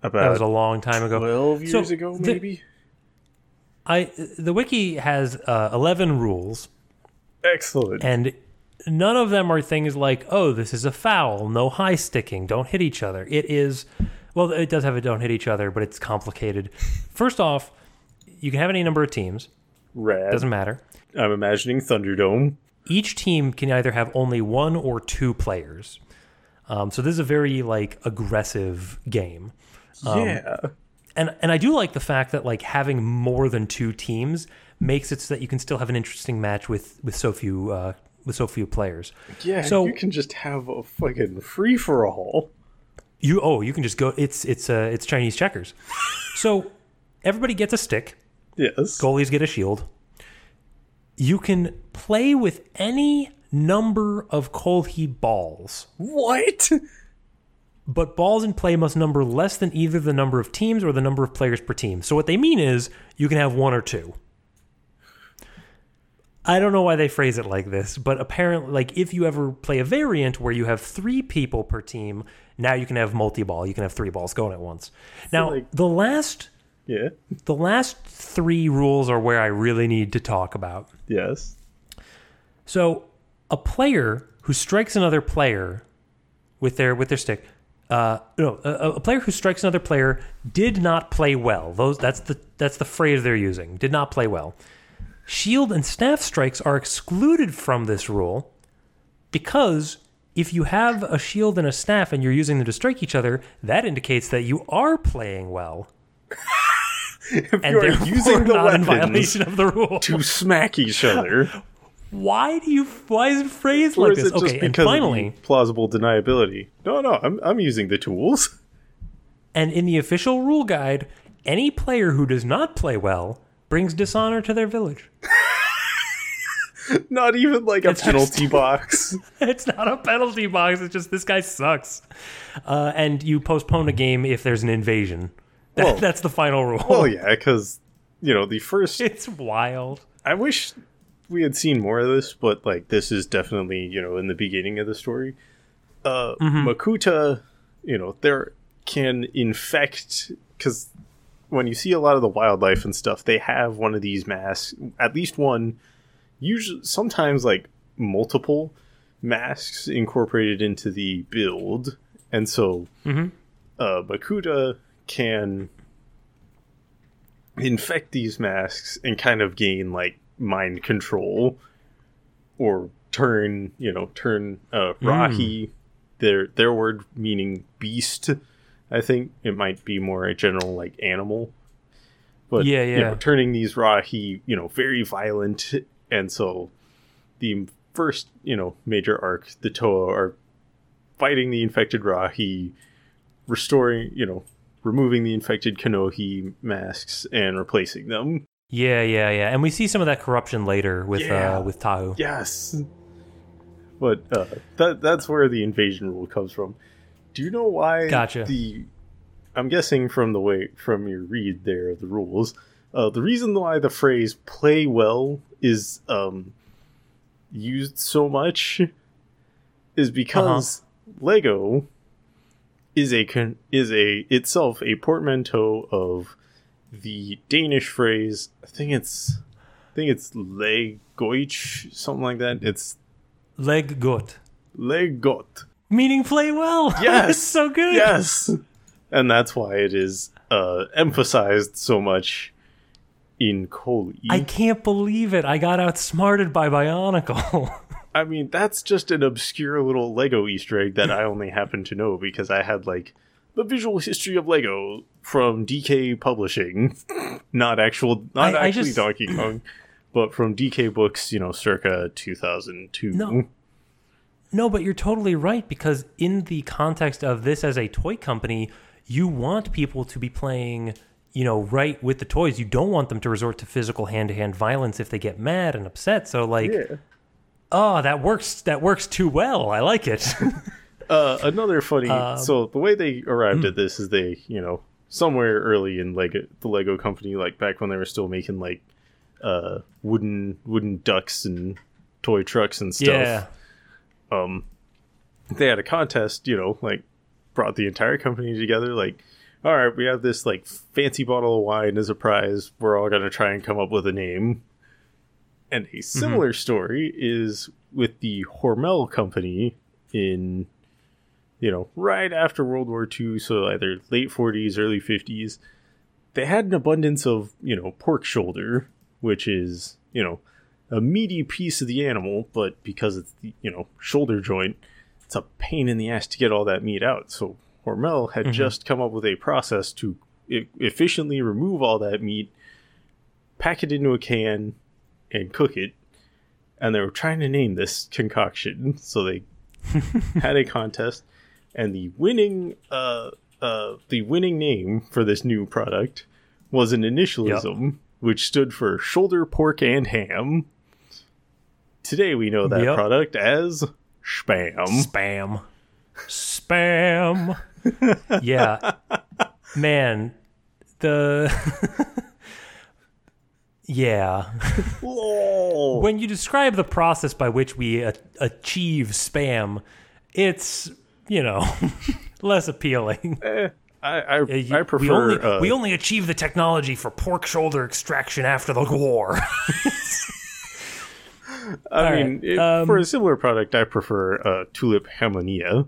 about that was a long time ago. Twelve years so ago, maybe. The, I the wiki has uh, eleven rules. Excellent. And none of them are things like, oh, this is a foul, no high sticking, don't hit each other. It is, well, it does have a don't hit each other, but it's complicated. First off, you can have any number of teams. Rad. Doesn't matter. I'm imagining Thunderdome. Each team can either have only one or two players. Um, so this is a very like aggressive game. Um, yeah. And and I do like the fact that like having more than two teams makes it so that you can still have an interesting match with with so few uh, with so few players. Yeah. So you can just have a fucking free for all. You oh you can just go. It's it's uh it's Chinese checkers. So everybody gets a stick. Yes. Goalies get a shield. You can play with any number of Kohlii balls. What? But balls in play must number less than either the number of teams or the number of players per team. So what they mean is you can have one or two. I don't know why they phrase it like this, but apparently, like, if you ever play a variant where you have three people per team, now you can have multi-ball. You can have three balls going at once. Now, like, the last... Yeah. The last three rules are where I really need to talk about. Yes. So a player who strikes another player with their with their stick, uh, no, a, a player who strikes another player did not play well. Those that's the that's the phrase they're using. Did not play well. Shield and staff strikes are excluded from this rule because if you have a shield and a staff and you're using them to strike each other, that indicates that you are playing well. If and you are using the not in violation of the rule to smack each other. Why do you? Why is it phrased or like is this? It okay, just and finally, plausible deniability. No, no, I'm I'm using the tools. And in the official rule guide, any player who does not play well brings dishonor to their village. Not even like a it's penalty just, box. It's not a penalty box. It's just this guy sucks, uh, and you postpone a game if there's an invasion. That, well, that's the final rule. Well, yeah, because, you know, the first... It's wild. I wish we had seen more of this, but, like, this is definitely, you know, in the beginning of the story. Uh, mm-hmm. Makuta, you know, there can infect... Because when you see a lot of the wildlife and stuff, they have one of these masks, at least one, usually sometimes, like, multiple masks incorporated into the build. And so, mm-hmm. uh, Makuta... can infect these masks and kind of gain like mind control or turn you know turn uh Rahi mm. their their word meaning beast. I think it might be more a general like animal, but yeah, yeah. You know, turning these Rahi you know very violent. And so the first you know major arc, the Toa are fighting the infected Rahi, restoring you know removing the infected Kanohi masks and replacing them. Yeah, yeah, yeah. And we see some of that corruption later with yeah. uh, with Tahu. Yes. But uh, that that's where the invasion rule comes from. Do you know why gotcha. the... I'm guessing from the way from your read there of the rules, uh, the reason why the phrase play well is um, used so much is because uh-huh. Lego... is a is a itself a portmanteau of the Danish phrase. I think it's I think it's legoich, something like that. It's leg got. Leg got. Meaning play well. Yes. It's so good. Yes. And that's why it is uh, emphasized so much in Kohlii. I can't believe it. I got outsmarted by Bionicle. I mean, that's just an obscure little Lego Easter egg that I only happen to know because I had, like, the visual history of Lego from D K Publishing. Not actual, not I, actually I just, Donkey Kong, but from D K Books, you know, circa two thousand two. No, no, but you're totally right, because in the context of this as a toy company, you want people to be playing... you know, right with the toys. You don't want them to resort to physical hand-to-hand violence if they get mad and upset. So, like, yeah. oh, that works. That works too well. I like it. uh, another funny. Um, so the way they arrived mm. at this is they, you know, somewhere early in Lego, the Lego company, like back when they were still making like uh, wooden wooden ducks and toy trucks and stuff. Yeah. Um, they had a contest. You know, like brought the entire company together. Like, all right, we have this like fancy bottle of wine as a prize. We're all going to try and come up with a name. And a similar mm-hmm. story is with the Hormel Company in, you know, right after World War Two. So either late forties, early fifties, they had an abundance of, you know, pork shoulder, which is, you know, a meaty piece of the animal. But because it's, the, you know, shoulder joint, it's a pain in the ass to get all that meat out. So Hormel had mm-hmm. just come up with a process to e- efficiently remove all that meat, pack it into a can, and cook it. And they were trying to name this concoction, so they had a contest, and the winning uh uh the winning name for this new product was an initialism, yep. which stood for shoulder pork and ham. Today we know that yep. product as Spam. Spam. Spam. Yeah. Man, the yeah. When you describe the process by which we a- achieve Spam, it's, you know, less appealing. Eh, I, I, you, I prefer... We only, uh, we only achieve the technology for pork shoulder extraction after the war. I All mean, right. it, um, for a similar product, I prefer uh, Tulip Hamonia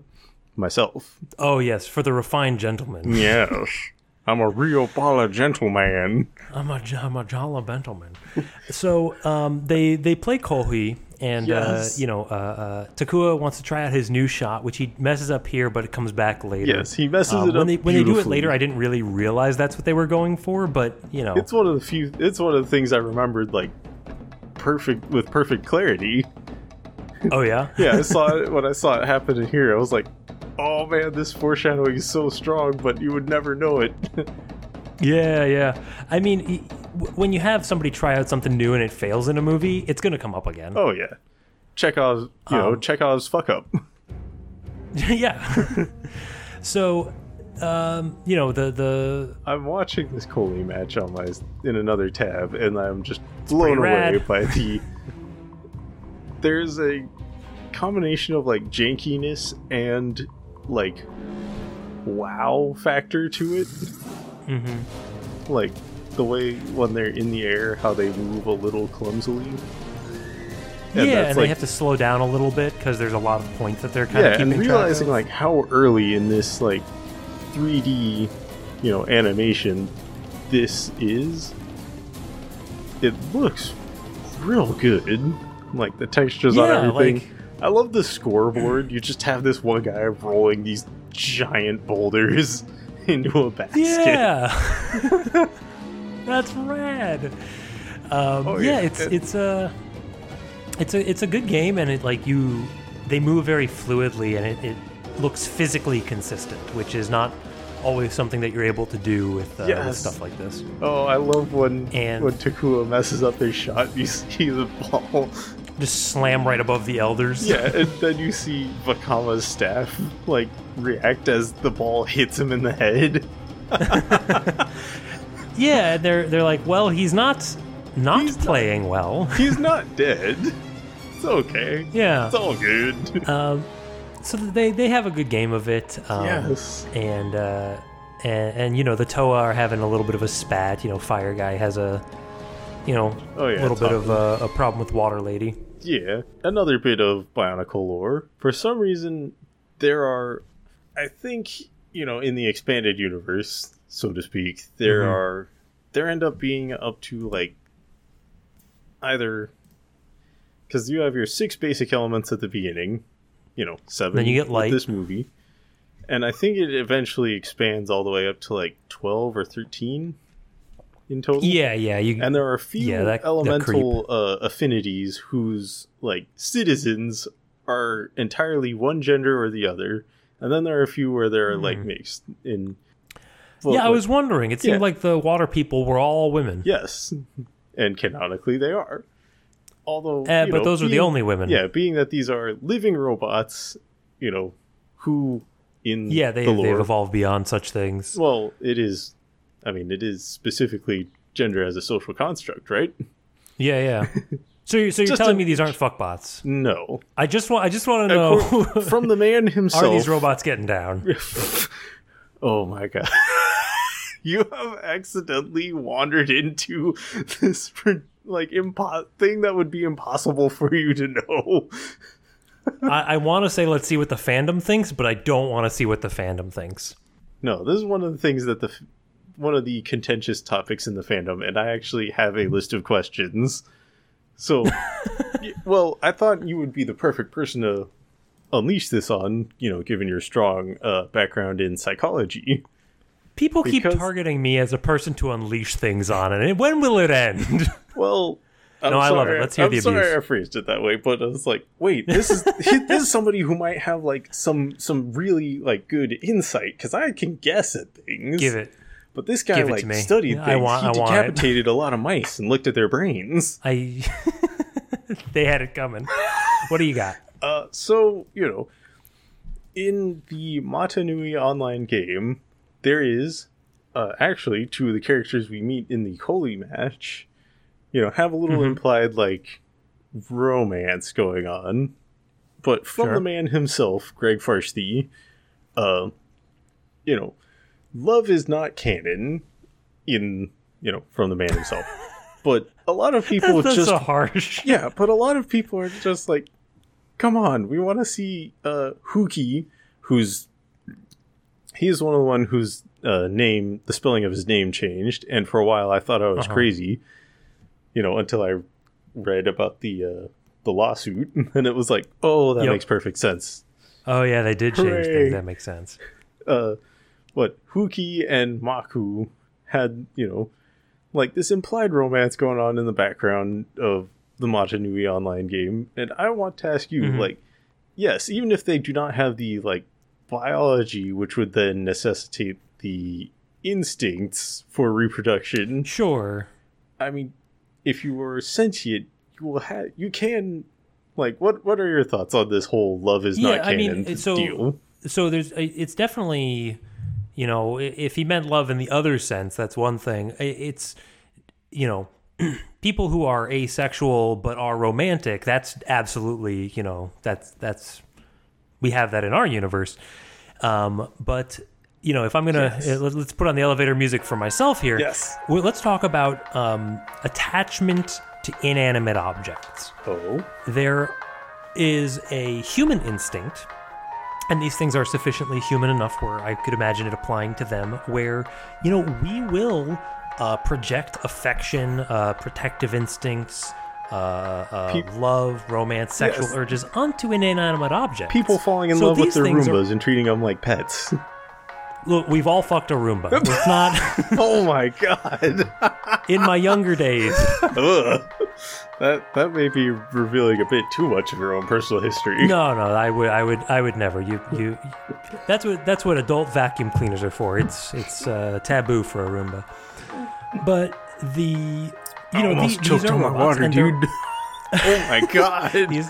myself. Oh, yes, for the refined gentleman. Yeah. I'm a real bala gentleman. I'm a, I'm a jala gentleman. So um, they they play Kohlii, and yes. uh, you know uh, uh, Takua wants to try out his new shot, which he messes up here, but it comes back later. Yes, he messes um, it when up. They, when they do it later, I didn't really realize that's what they were going for, but you know, it's one of the few. It's one of the things I remembered like perfect with perfect clarity. Oh yeah, yeah. I saw it when I saw it happen in here. I was like, oh man, this foreshadowing is so strong, but you would never know it. Yeah, yeah. I mean, when you have somebody try out something new and it fails in a movie, it's going to come up again. Oh, yeah. Chekhov's, you um, know, Chekhov's fuck up. Yeah. So, um, you know, the, the... I'm watching this Kohlii match on my in another tab, and I'm just it's blown away by the... There's a combination of, like, jankiness and... like wow factor to it. Mm-hmm. Like the way when they're in the air, how they move a little clumsily. And yeah, and like, they have to slow down a little bit because there's a lot of points that they're kind yeah, of keeping and realizing track of. Like how early in this like three D, you know, animation this is. It looks real good. Like the textures yeah, on everything. Like, I love the scoreboard. You just have this one guy rolling these giant boulders into a basket. Yeah, that's rad. Um, oh, yeah. yeah, it's it's a it's a it's a good game, and it like you they move very fluidly, and it, it looks physically consistent, which is not always something that you're able to do with, uh, yes. with stuff like this. Oh, I love when and, when Takua messes up his shot. You see the ball. Just slam right above the elders. Yeah, and then you see Vakama's staff like react as the ball hits him in the head. Yeah, they're they're like, well, he's not not he's playing not, well. He's not dead. It's okay. Yeah, it's all good. Um, so they they have a good game of it. Um, yes, and uh, and and you know the Toa are having a little bit of a spat. You know, Fire Guy has a you know a oh, yeah, little bit of a, a problem with Water Lady. Yeah, another bit of Bionicle lore. For some reason, there are, I think, you know, in the expanded universe, so to speak, there mm-hmm. are, there end up being up to, like, either, because you have your six basic elements at the beginning, you know, seven then you get light. This movie, and I think it eventually expands all the way up to, like, twelve or thirteen in total. Yeah, yeah. You, and there are a few yeah, that, elemental that uh, affinities whose, like, citizens are entirely one gender or the other. And then there are a few where they're, mm. like, mixed. In. Well, yeah, like, I was wondering. It seemed yeah. like the water people were all women. Yes. And canonically they are. Although, uh, But know, those being, are the only women. Yeah, being that these are living robots, you know, who in yeah, they, the lore... Yeah, they've evolved beyond such things. Well, it is... I mean, it is specifically gender as a social construct, right? Yeah, yeah. So, you're, so you're telling a, me these aren't fuckbots? No. I just want, I just want to know from the man himself. Are these robots getting down? Oh my god! you have accidentally wandered into this like impo- thing that would be impossible for you to know. I, I want to say let's see what the fandom thinks, but I don't want to see what the fandom thinks. No, this is one of the things that the one of the contentious topics in the fandom, and I actually have a list of questions. So, well, I thought you would be the perfect person to unleash this on, you know, given your strong uh, background in psychology. People because... keep targeting me as a person to unleash things on, and when will it end? Well... I'm no, sorry. I love it. Let's hear I'm the abuse. I'm sorry I phrased it that way, but I was like, wait, this is this is somebody who might have like some some really like good insight, because I can guess at things. Give it. But this guy like studied yeah, things. I want, he I decapitated want a lot of mice and looked at their brains. I They had it coming. What do you got? Uh, so, you know, in the Mata Nui Online game, there is uh, actually two of the characters we meet in the Kohlii match. You know, have a little mm-hmm. implied, like, romance going on. But from sure. the man himself, Greg Farshtey, uh, you know, love is not canon in, you know, from the man himself. But a lot of people that's just... That's so harsh. Yeah, but a lot of people are just like, come on, we want to see uh, Huki, who's... He's one of the one whose uh, name, the spelling of his name changed. And for a while I thought I was uh-huh. crazy. You know, until I read about the uh, the lawsuit, and it was like, oh, that yep. makes perfect sense. Oh, yeah, they did Hooray. change things. That makes sense. Uh, but Huki and Maku had, you know, like this implied romance going on in the background of the Mata Nui Online game. And I want to ask you, mm-hmm. like, yes, even if they do not have the, like, biology, which would then necessitate the instincts for reproduction. Sure. I mean... If you were sentient, you will have. You can, like, what? What are your thoughts on this whole "love is yeah, not canon" I mean, so, deal? So there's, it's definitely, you know, if he meant love in the other sense, that's one thing. It's, you know, people who are asexual but are romantic. That's absolutely, you know, that's that's we have that in our universe. Um, but you know, if I'm gonna yes. let's put on the elevator music for myself here. Yes, let's talk about um, attachment to inanimate objects. Oh, there is a human instinct, and these things are sufficiently human enough where I could imagine it applying to them. Where you know we will uh, project affection, uh, protective instincts, uh, uh, Pe- love, romance, sexual yes. urges onto inanimate objects. People falling in so love with their Roombas are- and treating them like pets. Look, we've all fucked a Roomba. It's not... Oh, my God. In my younger days. Ugh. That that may be revealing a bit too much of your own personal history. No, no, I would I would, I would never. You, you, that's what that's what adult vacuum cleaners are for. It's it's uh, taboo for a Roomba. But the... you I know almost these, choked these are on my water, dude. Oh, my God. these,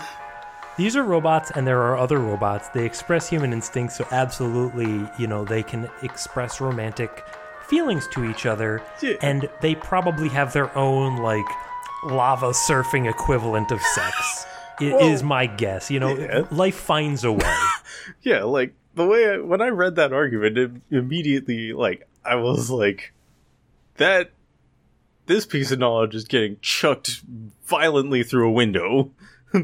These are robots, and there are other robots. They express human instincts, so absolutely, you know, they can express romantic feelings to each other, yeah. and they probably have their own, like, lava surfing equivalent of sex, it well, is my guess. You know, yeah. life finds a way. Yeah, like, the way I, when I read that argument, it immediately, like, I was like, that, this piece of knowledge is getting chucked violently through a window.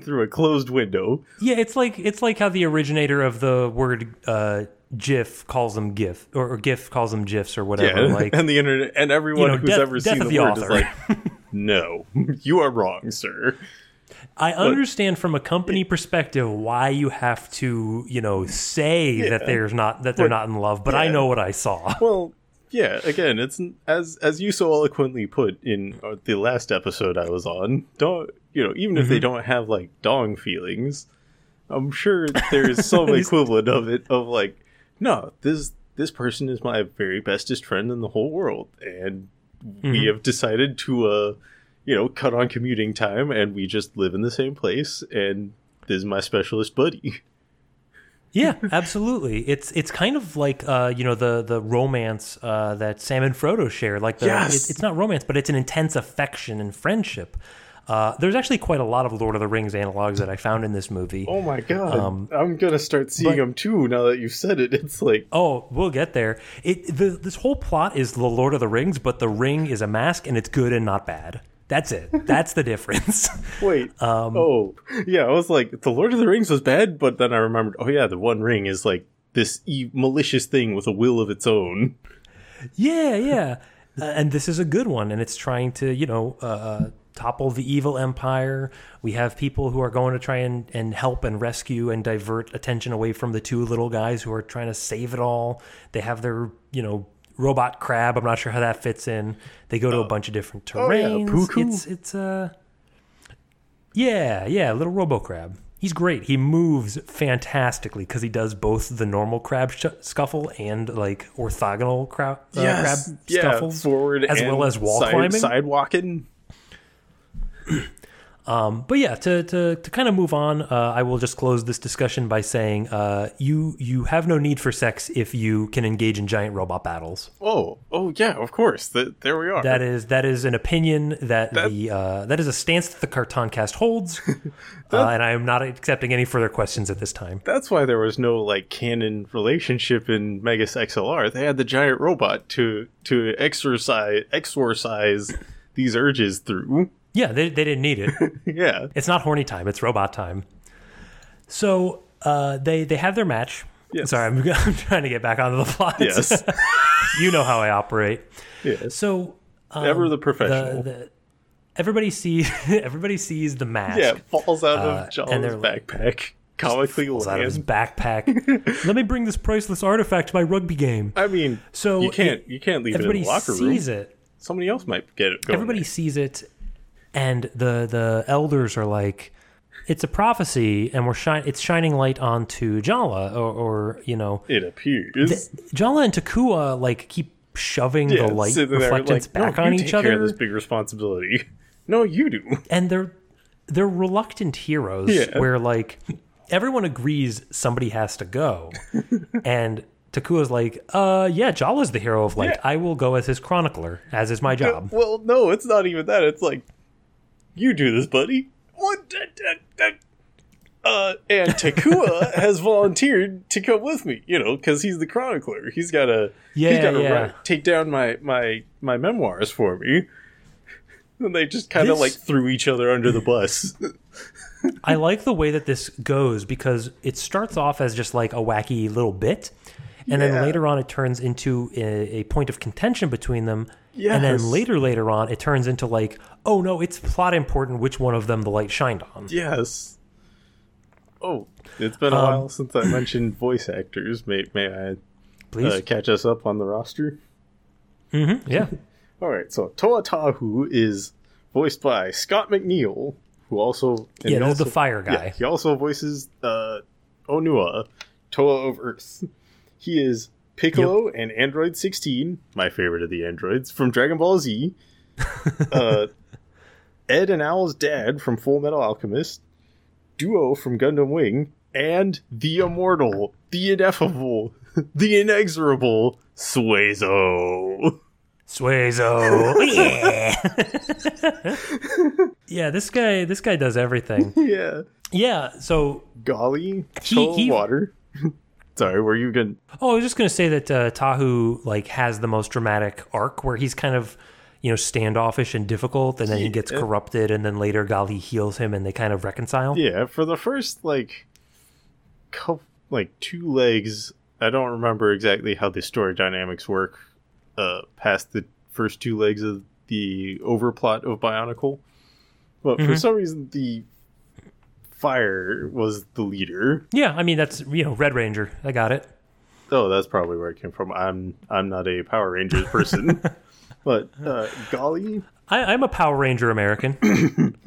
Through a closed window. Yeah, it's like it's like how the originator of the word uh, "gif" calls them "gif" or, or "gif" calls them "gifs" or whatever. Yeah, like, and the internet and everyone you know, who's death, ever death seen the, the word is like, "No, you are wrong, sir." I but, understand from a company perspective why you have to, you know, say yeah, that there's not that they're but, not in love, but yeah. I know what I saw. Well, yeah. Again, it's as as you so eloquently put in the last episode I was on. Don't. You know, even mm-hmm. if they don't have, like, dong feelings, I'm sure there's some equivalent of it, of, like, no, this this person is my very bestest friend in the whole world, and mm-hmm. we have decided to, uh, you know, cut on commuting time, and we just live in the same place, and this is my specialist buddy. Yeah, absolutely. It's it's kind of like, uh, you know, the, the romance uh, that Sam and Frodo share. Like the, yes! it, it's not romance, but it's an intense affection and friendship. Uh, there's actually quite a lot of Lord of the Rings analogs that I found in this movie. Oh my god! Um, I'm gonna start seeing but, them too now that you've said it. It's like, oh, we'll get there. It the, this whole plot is the Lord of the Rings, but the ring is a mask, and it's good and not bad. That's it. That's the difference. Wait. Um, oh, yeah. I was like, the Lord of the Rings was bad, but then I remembered. Oh yeah, the One Ring is like this e- malicious thing with a will of its own. Yeah, yeah. Uh, and this is a good one, and it's trying to, you know, uh, topple the evil empire. We have people who are going to try and, and help and rescue and divert attention away from the two little guys who are trying to save it all. They have their, you know, robot crab. I'm not sure how that fits in. They go to uh, a bunch of different terrains. Oh yeah, it's it's uh, yeah, yeah, little robo crab. He's great. He moves fantastically because he does both the normal crab sh- scuffle and like orthogonal crab, uh, yes, crab yeah, scuffles, forward as and well as wall side, climbing, sidewalking. um, but yeah, to to to kind of move on, uh, I will just close this discussion by saying, uh, you you have no need for sex if you can engage in giant robot battles. Oh, oh yeah, of course. The, there we are. That is that is an opinion that, that the uh, that is a stance that the Cartoncast holds. That, uh, and I am not accepting any further questions at this time. That's why there was no like canon relationship in Megas X L R. They had the giant robot to to exercise exorcise these urges through. Yeah, they they didn't need it. Yeah, it's not horny time; it's robot time. So uh, they they have their match. Yes. Sorry, I'm, I'm trying to get back onto the plot. Yes, you know how I operate. Yes. So um, ever the professional. The, the, Everybody sees everybody sees the mask. Yeah, it falls out uh, of John's backpack. Comically falls land. out of his backpack. Let me bring this priceless artifact to my rugby game. I mean, so you can't it, you can't leave it in the locker room. Everybody sees it. Somebody else might get it. Going everybody there. sees it, and the the elders are like, "It's a prophecy, and we're shine. It's shining light onto Jaller, or, or you know, it appears." The, Jaller and Takua like keep shoving yeah, the light so reflectance like, back no, on you each take other. Care of this big responsibility. No, you do. And they're they're reluctant heroes yeah. where like everyone agrees somebody has to go. And Takua's like, uh yeah, Jala's the hero of light. Yeah. I will go as his chronicler, as is my job. Uh, well, no, it's not even that. It's like, you do this, buddy. What? Uh, and Takua has volunteered to come with me, you know, because he's the chronicler. He's got to yeah, yeah. run, take down my, my, my memoirs for me. And they just kind of like threw each other under the bus. I like the way that this goes because it starts off as just like a wacky little bit. And yeah. then later on, it turns into a, a point of contention between them. Yes. And then later, later on, it turns into like, oh, no, it's plot important which one of them the light shined on. Yes. Oh, it's been a um, while since I mentioned voice actors. May, may I please uh, catch us up on the roster? Mm-hmm. Yeah. All right, so Toa Tahu is voiced by Scott McNeil, who also... Yeah, that's the fire guy. Yeah, he also voices uh, Onua, Toa of Earth. He is Piccolo yep. and Android sixteen, my favorite of the androids, from Dragon Ball Z. uh, Ed and Owl's dad from Full Metal Alchemist. Duo from Gundam Wing. And the immortal, the ineffable, the inexorable Suezo. Suezo, yeah, yeah. This guy, this guy does everything. Yeah, yeah. So Gali, he, he water. Sorry, were you gonna? Oh, I was just gonna say that uh, Tahu like has the most dramatic arc where he's kind of, you know, standoffish and difficult, and then yeah. he gets corrupted, and then later Gali heals him, and they kind of reconcile. Yeah, for the first like, couple, like two legs, I don't remember exactly how the story dynamics work. Uh, past the first two legs of the overplot of Bionicle. But mm-hmm. for some reason, the fire was the leader. Yeah, I mean, that's, you know, Red Ranger. I got it. Oh, that's probably where it came from. I'm I'm not a Power Rangers person. But uh, Gali... I, I'm a Power Ranger American.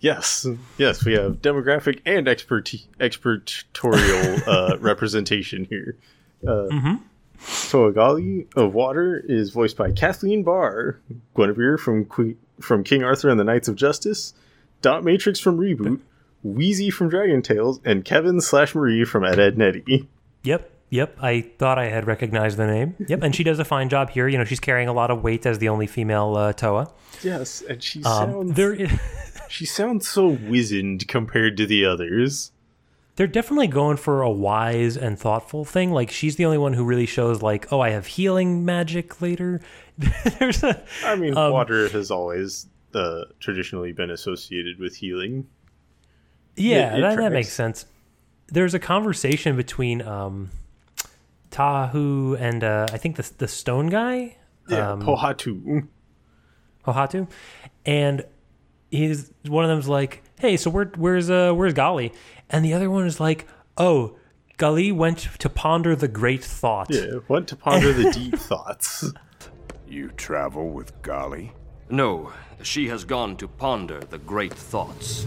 Yes. Yes, we have demographic and experti- expertorial uh, representation here. Uh, mm-hmm. So Gali of Water is voiced by Kathleen Barr, Guinevere from Queen, from King Arthur and the Knights of Justice, Dot Matrix from Reboot, Wheezy from Dragon Tales, and Kevin slash Marie from Ed, Ed, Nettie. Yep, Yep, I thought I had recognized the name. Yep, and she does a fine job here. You know, she's carrying a lot of weight as the only female uh, Toa. Yes, and she um, sounds... There is... she sounds so wizened compared to the others. They're definitely going for a wise and thoughtful thing. Like, she's the only one who really shows, like, oh, I have healing magic later. There's a... I mean, um, water has always uh, traditionally been associated with healing. Yeah, it, it that, that makes sense. There's a conversation between... Um, Tahu and uh, I think the the stone guy, yeah, um, Pohatu. Pohatu, and he's one of them's like, "Hey, so where, where's uh, where's Gali?" And the other one is like, "Oh, Gali went to ponder the great thought." Yeah, went to ponder the deep thoughts. You travel with Gali? No, she has gone to ponder the great thoughts.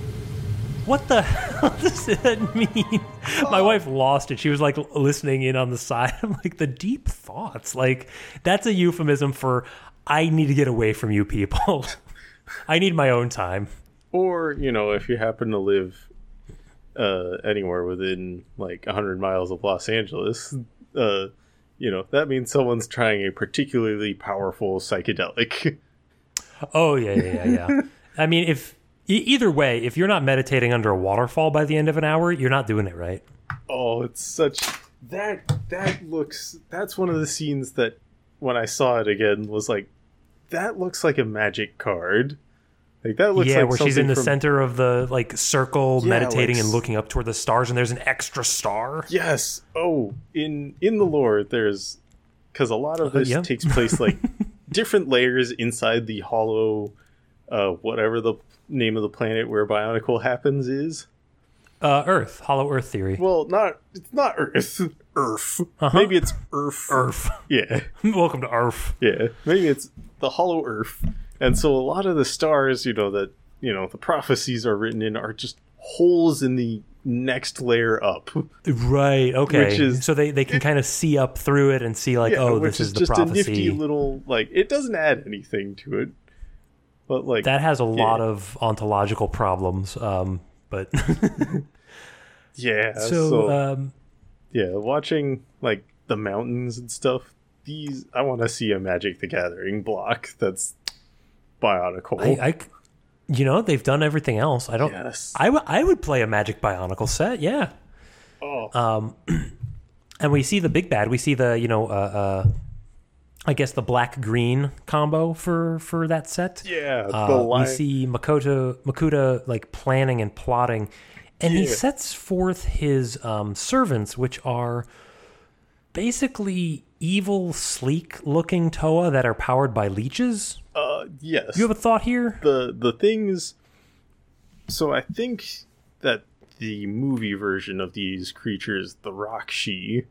What the hell does that mean? Oh. My wife lost it. She was like listening in on the side. I'm like, the deep thoughts. Like, that's a euphemism for, I need to get away from you people. I need my own time. Or, you know, if you happen to live uh, anywhere within like one hundred miles of Los Angeles, uh, you know, that means someone's trying a particularly powerful psychedelic. Oh, yeah, yeah, yeah, yeah. I mean, if... Either way, if you're not meditating under a waterfall by the end of an hour, you're not doing it right. Oh, it's such... That that looks... That's one of the scenes that, when I saw it again, was like, that looks like a magic card. Like, that looks yeah, like where she's in the from, center of the, like, circle, yeah, meditating like, and looking up toward the stars, and there's an extra star. Yes. Oh, in, in the lore, there's... Because a lot of this uh, yeah. takes place, like, different layers inside the hollow, uh, whatever the... name of the planet where Bionicle happens is uh Earth, hollow Earth theory. Well, not it's not Earth, Earth. Uh-huh. Maybe it's Earth, Earth. Yeah, welcome to Earth. Yeah, maybe it's the hollow Earth. And so a lot of the stars, you know, that you know the prophecies are written in are just holes in the next layer up. Right. Okay. Which is, so they they can it, kind of see up through it and see like yeah, oh this is, is the just prophecy. Just a nifty little like it doesn't add anything to it. But like, that has a yeah. lot of ontological problems, um, but yeah. So, so um, yeah, watching like the mountains and stuff. These I want to see a Magic the Gathering block that's Bionicle. I, I, you know, they've done everything else. I don't. Yes. I, w- I would play a Magic Bionicle set. Yeah. Oh. Um, and we see the big bad. We see the you know. Uh, uh, I guess the black-green combo for, for that set. Yeah. The uh, we see Makuta, Makuta like planning and plotting, and yeah. he sets forth his um, servants, which are basically evil, sleek-looking Toa that are powered by leeches. Uh, yes. You have a thought here? The the things. So I think that the movie version of these creatures, the Rahkshi,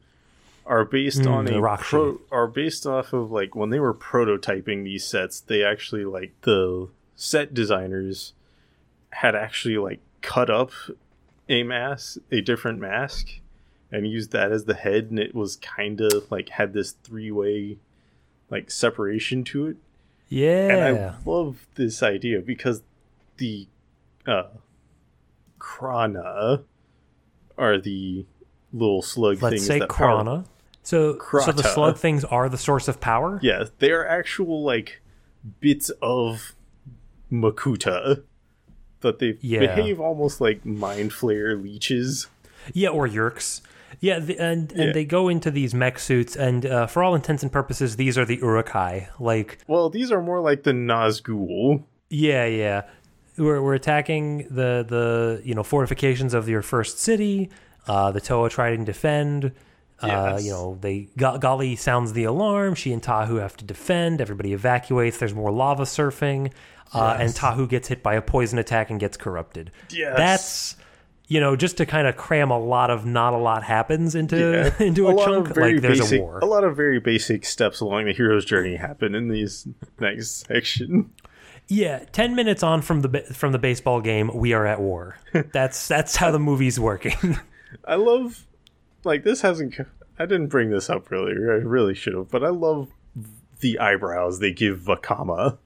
are based mm, on a pro, are based off of like when they were prototyping these sets, they actually like the set designers had actually like cut up a mask, a different mask, and used that as the head, and it was kind of like had this three-way like separation to it. Yeah, and I love this idea because the uh, Krana are the little slug Let's things. Let's say Krana. Power- So, so the slug things are the source of power? Yeah, they are actual, like, bits of Makuta that they yeah. behave almost like mind flayer leeches. Yeah, or Yerks. Yeah, the, and, and yeah. they go into these mech suits, and uh, for all intents and purposes, these are the Urukai. Like, well, these are more like the Nazgul. Yeah, yeah. We're, we're attacking the, the, you know, fortifications of your first city. Uh, the Toa try to defend... Uh, yes. You know, they Gali sounds the alarm. She and Tahu have to defend. Everybody evacuates. There's more lava surfing, uh, yes. and Tahu gets hit by a poison attack and gets corrupted. Yes. That's, you know, just to kind of cram a lot of not a lot happens into yeah. into a, a chunk. Like there's basic, a war. A lot of very basic steps along the hero's journey happen in these next section. Yeah, ten minutes on from the from the baseball game, we are at war. That's that's how the movie's working. I love. Like, this hasn't... I didn't bring this up earlier. I really should have. But I love the eyebrows they give Vakama.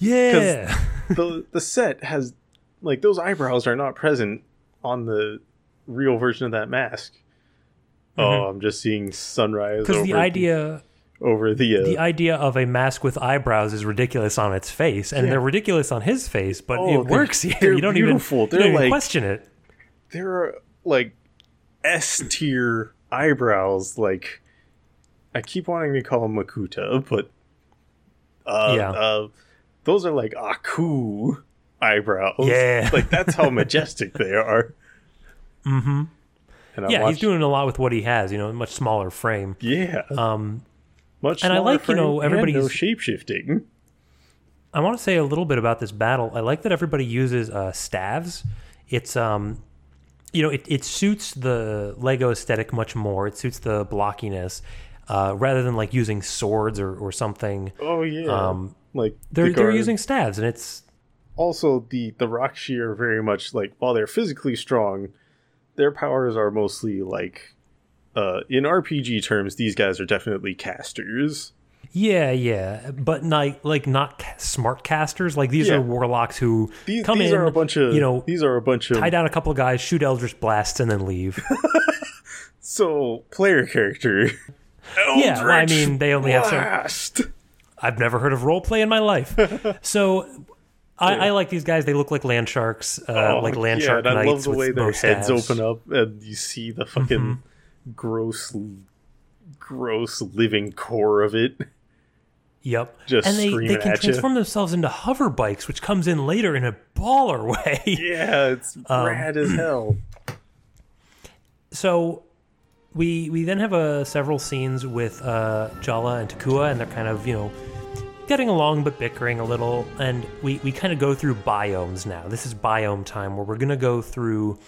Yeah! the the set has... Like, those eyebrows are not present on the real version of that mask. Mm-hmm. Oh, I'm just seeing sunrise. Because the idea over the uh, the idea of a mask with eyebrows is ridiculous on its face, and yeah. they're ridiculous on his face, but oh, it works here. You don't beautiful. even, you don't like, even question it. There are like S tier eyebrows. Like I keep wanting to call him Makuta, but uh, yeah. uh those are like Aku eyebrows. Yeah, like that's how majestic they are. Mm-hmm. And yeah, watched... he's doing a lot with what he has. You know, a much smaller frame. Yeah. Um, much and smaller I like frame, you know everybody's no shape shifting. I want to say a little bit about this battle. I like that everybody uses uh, staves. It's um, you know, it it suits the Lego aesthetic much more. It suits the blockiness uh, rather than like using swords or or something. Oh yeah. Um, like they're the they're using staves, and it's also the the Rahkshi are very much like while they're physically strong. Their powers are mostly like, uh, in R P G terms, these guys are definitely casters. Yeah, yeah, but not like not ca- smart casters. Like these yeah. are warlocks who these, come these in. These are a bunch of you know. These are a bunch of tie down a couple of guys, shoot Eldritch blasts, and then leave. So player character. Eldritch yeah, well, I mean they only blast. have. So, I've never heard of roleplay in my life, so. I, yeah. I like these guys. They look like land sharks, uh, oh, like land yeah, shark knights. I love the way their heads abs. open up and you see the fucking mm-hmm. gross, gross living core of it. Yep. Just and they, they can transform you. themselves into hover bikes, which comes in later in a baller way. Yeah, it's um, rad as hell. So we we then have uh, several scenes with uh, Jaller and Takua, and they're kind of, you know, getting along but bickering a little, and we we kind of go through biomes now. This is biome time where we're gonna go through,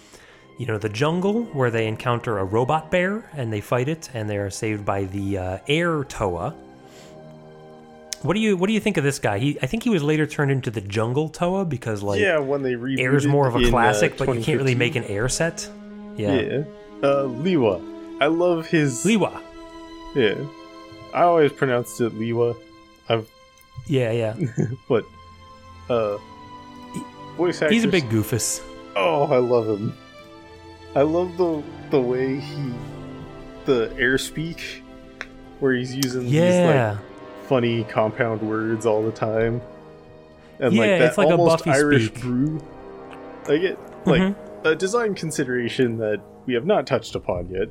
you know, the jungle where they encounter a robot bear and they fight it and they are saved by the uh, air Toa. What do you what do you think of this guy? He I think he was later turned into the jungle Toa because like yeah, when they rebooted air's more of a in, classic, uh, but you can't really make an air set. Yeah, yeah. Uh, Lewa. I love his Lewa. Yeah, I always pronounced it Lewa. I've Yeah, yeah. But, uh, voice actors... He's a big goofus. Oh, I love him. I love the the way he... The air speak, where he's using yeah. these, like, funny compound words all the time. And, yeah, like, that it's like almost a Buffy Irish speak. brew. I get, like, mm-hmm. a design consideration that we have not touched upon yet.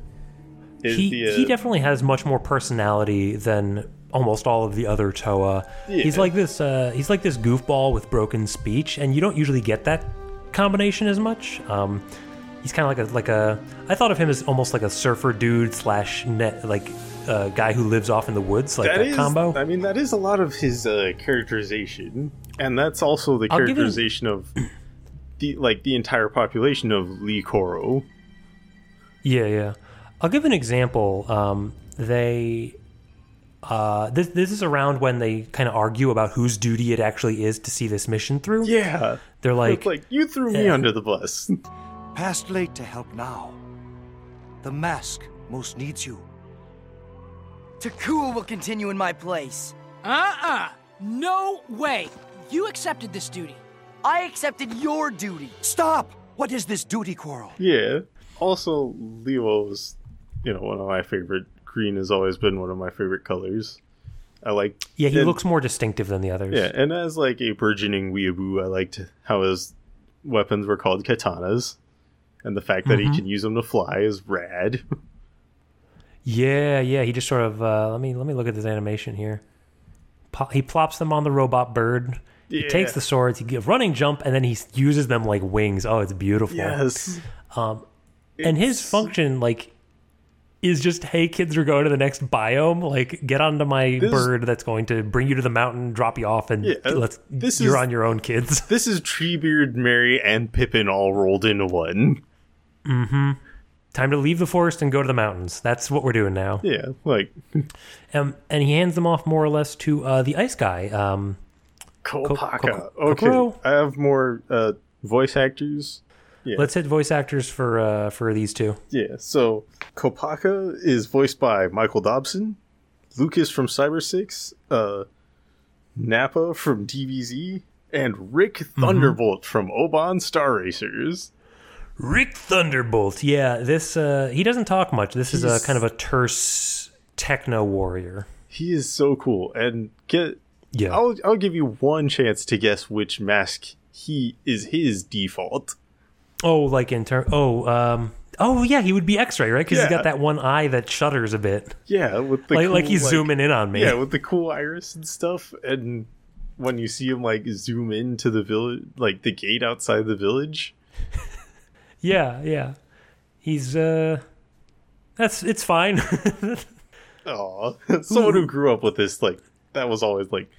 Is he, the, uh, he definitely has much more personality than... almost all of the other Toa. Yeah. He's like this uh, he's like this goofball with broken speech, and you don't usually get that combination as much. Um, he's kind of like a like a I thought of him as almost like a surfer dude slash net like a uh, guy who lives off in the woods, like that, that is, combo. I mean, that is a lot of his uh, characterization, and that's also the I'll characterization him... of the like the entire population of Lee Koro. Yeah, yeah. I'll give an example. Um, they Uh, this this is around when they kind of argue about whose duty it actually is to see this mission through. Yeah, they're like, like you threw me uh, under the bus. Past late to help now. The mask most needs you. Takua will continue in my place. Uh-uh. No way. You accepted this duty. I accepted your duty. Stop. What is this duty quarrel? Yeah. Also, Leo's, you know, one of my favorite. Green has always been one of my favorite colors. I like... Yeah, he and, looks more distinctive than the others. Yeah, and as like a burgeoning weeaboo, I liked how his weapons were called katanas, and the fact that mm-hmm. he can use them to fly is rad. Yeah, yeah, he just sort of... Uh, let me let me look at this animation here. Pop, he plops them on the robot bird. Yeah. He takes the swords, he gives a running jump, and then he uses them like wings. Oh, it's beautiful. Yes. Um, it's... And his function, like... is just, hey, kids, we're going to the next biome. Like, get onto my this, bird that's going to bring you to the mountain, drop you off, and yeah, let's. This you're is, on your own, kids. This is Treebeard, Merry, and Pippin all rolled into one. Mm-hmm. Time to leave the forest and go to the mountains. That's what we're doing now. Yeah, like... um, and he hands them off, more or less, to uh, the ice guy. Um, Kopaka. Ko- Ko- okay, Kokoro? I have more uh, voice actors. Yeah. Let's hit voice actors for uh, for these two. Yeah, so Kopaka is voiced by Michael Dobson, Lucas from Cyber six, uh, Nappa from D B Z, and Rick Thunderbolt mm-hmm. from Oban Star Racers. Rick Thunderbolt. Yeah, this uh, he doesn't talk much. This He's, is a kind of a terse techno warrior. He is so cool. And get yeah, I'll I'll give you one chance to guess which mask he is his default. Oh, like in term. Oh, um. Oh yeah, he would be X-ray, right? Because yeah. he's got that one eye that shudders a bit. Yeah, with the like, cool, like he's like, zooming in on me. Yeah, with the cool iris and stuff. And when you see him like zoom into the village, like the gate outside the village. yeah, yeah, he's uh, that's it's fine. Aw, someone who grew up with this, like that was always like,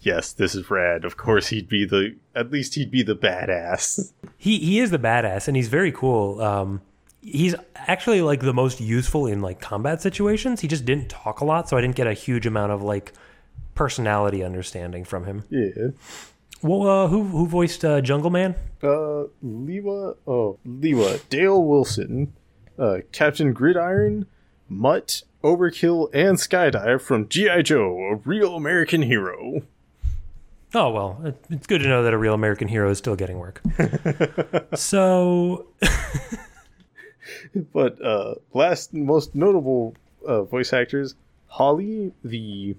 yes, this is rad. Of course, he'd be the at least he'd be the badass. He he is the badass, and he's very cool. Um. He's actually like the most useful in like combat situations. He just didn't talk a lot, so I didn't get a huge amount of like personality understanding from him. Yeah. Well, uh, who who voiced uh, Jungle Man? Uh, Lewa. Oh, Lewa. Dale Wilson, uh, Captain Gridiron, Mutt, Overkill, and Skydive from G I Joe, a real American hero. Oh, well, it's good to know that a real American hero is still getting work. So. But uh, last most notable uh, voice actors, Holly, the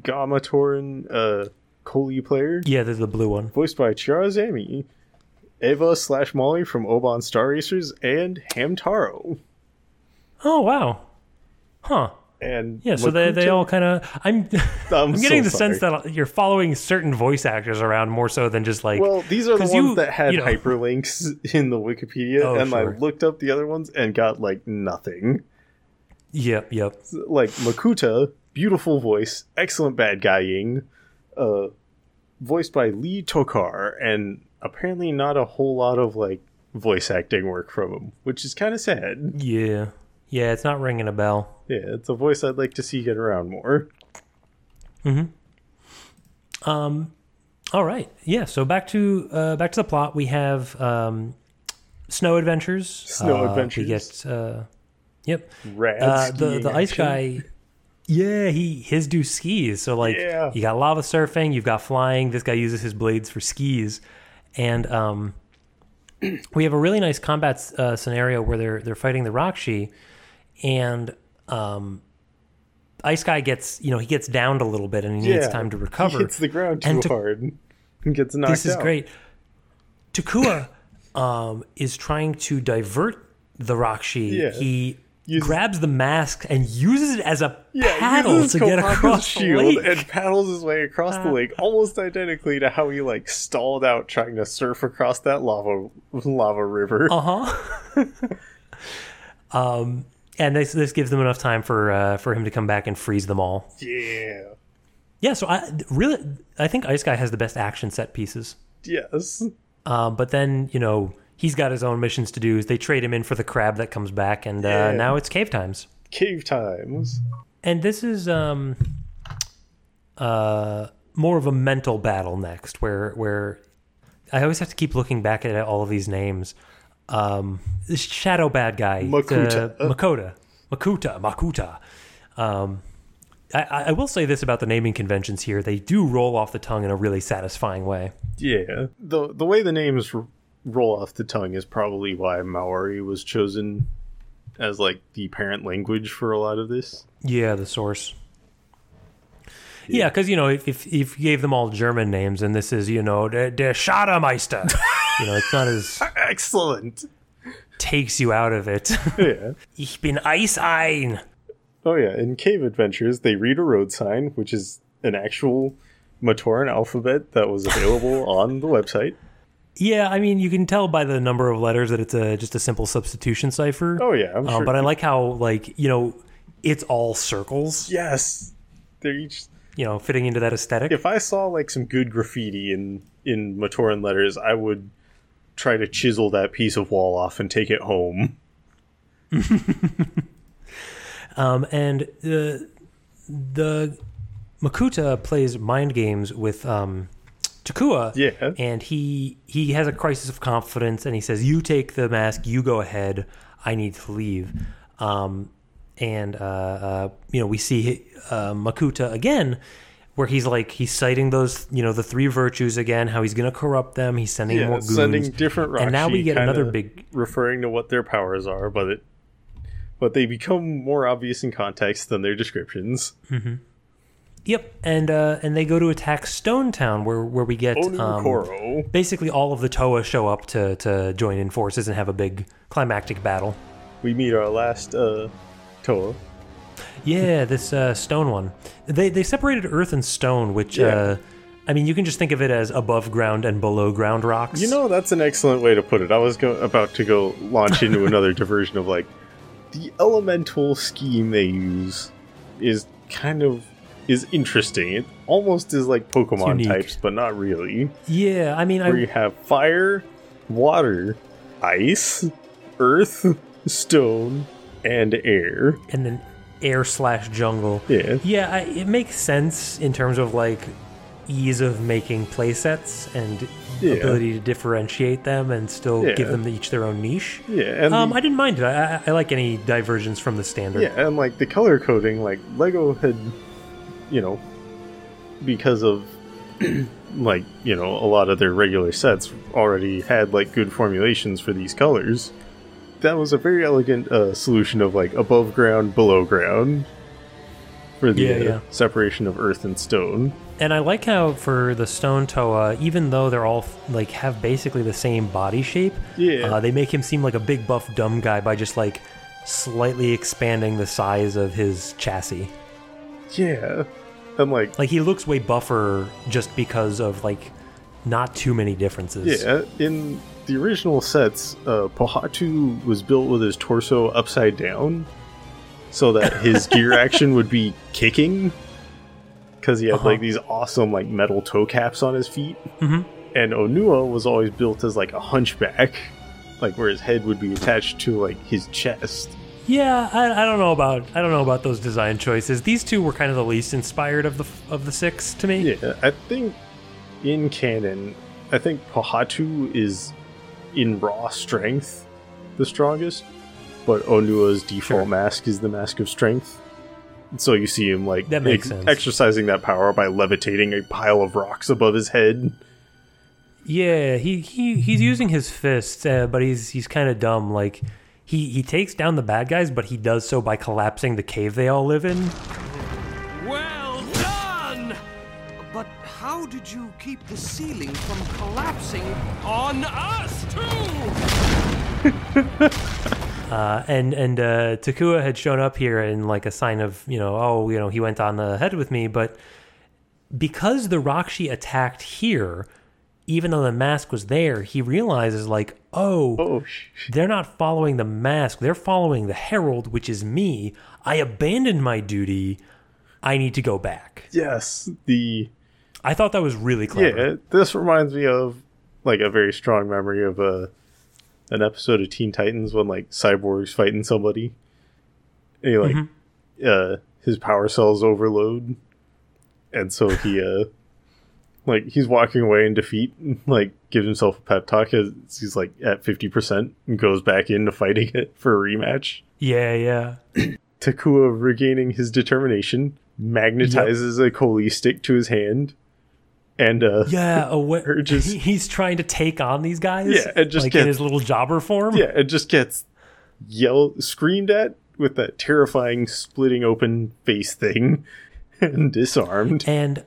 Gamatoran uh, Kohlii player. Yeah, there's the blue one. Voiced by Chiara Zami, Eva slash Molly from Oban Star Racers, and Hamtaro. Oh, wow. Huh. And yeah, so Makuta, they, they all kind of... I'm I'm, I'm getting so the sorry. sense that you're following certain voice actors around more so than just like... Well, these are the ones you, that had you know, hyperlinks in the Wikipedia, oh, and sure. I looked up the other ones and got like nothing. Yep, yep. Like Makuta, beautiful voice, excellent bad guying, uh, voiced by Lee Tokar, and apparently not a whole lot of like voice acting work from him, which is kind of sad. Yeah. Yeah, it's not ringing a bell. Yeah, it's a voice I'd like to see get around more. Mm-hmm. Um, all right. Yeah, so back to uh, back to the plot. We have um, Snow Adventures. Snow uh, Adventures. We get, uh, yep. Rad uh, the the ice action. guy, yeah, he his do skis. So, like, yeah. you got lava surfing, you've got flying. This guy uses his blades for skis. And um, we have a really nice combat uh, scenario where they're they're fighting the Rahkshi. And um, Ice Guy gets, you know, he gets downed a little bit and he yeah, needs time to recover. He hits the ground too and to, hard and gets knocked out. This is out. great. Takua um, is trying to divert the Rahkshi. Yeah. He Use, grabs the mask and uses it as a yeah, paddle to get across shield the lake. And paddles his way across uh, the lake almost identically to how he, like, stalled out trying to surf across that lava, lava river. Uh-huh. um... And this this gives them enough time for uh, for him to come back and freeze them all. Yeah, yeah. So I really I think Ice Guy has the best action set pieces. Yes. Um, but then you know he's got his own missions to do. They trade him in for the crab that comes back, and yeah. uh, now it's cave times. Cave times. And this is um, uh, more of a mental battle next, where where I always have to keep looking back at all of these names. Um, this shadow bad guy, Makuta, uh, Makuta, Makuta, Makuta. Um, I, I will say this about the naming conventions here: they do roll off the tongue in a really satisfying way. Yeah, the the way the names r- roll off the tongue is probably why Maori was chosen as like the parent language for a lot of this. Yeah, the source. Yeah, because yeah, you know, if, if if you gave them all German names, and this is you know der, der Schademeister. You know, it's not as... Excellent. Takes you out of it. Yeah. Ich bin Eis ein. Oh, yeah. In Cave Adventures, they read a road sign, which is an actual Matoran alphabet that was available on the website. Yeah, I mean, you can tell by the number of letters that it's a, just a simple substitution cipher. Oh, yeah, I'm um, sure. But I like how, like, you know, it's all circles. Yes. They're each... You know, fitting into that aesthetic. If I saw, like, some good graffiti in, in Matoran letters, I would... try to chisel that piece of wall off and take it home. um, and the the Makuta plays mind games with um, Takua. Yeah, and he he has a crisis of confidence, and he says, "You take the mask. You go ahead. I need to leave." Um, and uh, uh, you know, we see uh, Makuta again, where he's like, he's citing those, you know, the three virtues again, how he's going to corrupt them. He's sending yeah, more goons. Sending different Rahkshi, and now we get another big... referring to what their powers are, but it, but they become more obvious in context than their descriptions. Mm-hmm. Yep, and uh, and they go to attack Stone Town, where where we get um, basically all of the Toa show up to, to join in forces and have a big climactic battle. We meet our last uh, Toa. Yeah, this uh, stone one. They they separated earth and stone, which, yeah. uh, I mean, you can just think of it as above ground and below ground rocks. You know, that's an excellent way to put it. I was go- about to go launch into another diversion of, like, the elemental scheme they use is kind of... is interesting. It almost is like Pokemon types, but not really. Yeah, I mean... Where I... you have fire, water, ice, earth, stone, and air. And then air slash jungle. Yeah. Yeah, I, it makes sense in terms of, like, ease of making playsets and yeah. ability to differentiate them and still yeah. give them each their own niche. Yeah. And um, the... I didn't mind it. I, I, I like any divergence from the standard. Yeah, and, like, the color coding, like, Lego had... you know, because of like, you know, a lot of their regular sets already had like good formulations for these colors. That was a very elegant uh, solution of like above ground, below ground for the yeah, yeah. Uh, separation of earth and stone. And I like how for the Stone Toa, even though they're all like have basically the same body shape, yeah. uh, they make him seem like a big buff dumb guy by just like slightly expanding the size of his chassis. Yeah. And like, like he looks way buffer just because of like not too many differences. Yeah, in the original sets, uh, Pohatu was built with his torso upside down, so that his gear action would be kicking, because he had uh-huh. like these awesome like metal toe caps on his feet. Mm-hmm. And Onua was always built as like a hunchback, like where his head would be attached to like his chest. Yeah, I, I don't know about I don't know about those design choices. These two were kind of the least inspired of the of the six to me. Yeah, I think in canon, I think Pohatu is in raw strength the strongest, but Onua's default sure. mask is the mask of strength. So you see him like that makes ex- sense. exercising that power by levitating a pile of rocks above his head. Yeah, he, he he's using his fists, uh, but he's he's kind of dumb like. He he takes down the bad guys, but he does so by collapsing the cave they all live in. Well done! But how did you keep the ceiling from collapsing on us, too? uh, and and uh, Takua had shown up here in like a sign of, you know, oh, you know, he went on ahead with me. But because the Rahkshi attacked here... even though the mask was there, he realizes, like, oh, oh they're not following the mask. They're following the herald, which is me. I abandoned my duty. I need to go back. Yes. the. I thought that was really clever. Yeah, this reminds me of, like, a very strong memory of uh, an episode of Teen Titans when, like, Cyborg's fighting somebody. And he, like, mm-hmm. uh, his power cells overload. And so he... uh. Like, he's walking away in defeat, and, like, gives himself a pep talk. He's, like, at fifty percent and goes back into fighting it for a rematch. Yeah, yeah. Takua, regaining his determination, magnetizes yep. a Kohlii stick to his hand and, uh... yeah, a wh- urges, he's trying to take on these guys? Yeah, and just like, gets, in his little jobber form? Yeah, it just gets yelled, screamed at with that terrifying splitting open face thing and disarmed. And...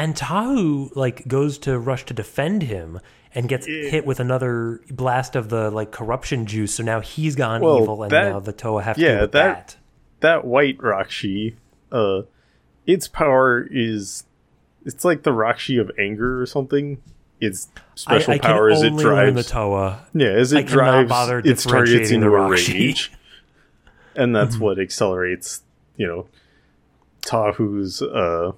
And Tahu, like, goes to rush to defend him and gets yeah. hit with another blast of the, like, corruption juice. So now he's gone well, evil, and that, now the Toa have yeah, to deal with that. that. That white Rahkshi, uh, its power is... It's like the Rahkshi of anger or something. Its special I, I power is it drives... I can only learn the Toa. Yeah, as it I drives bother its targets into rage. And that's mm-hmm. what accelerates, you know, Tahu's... Uh,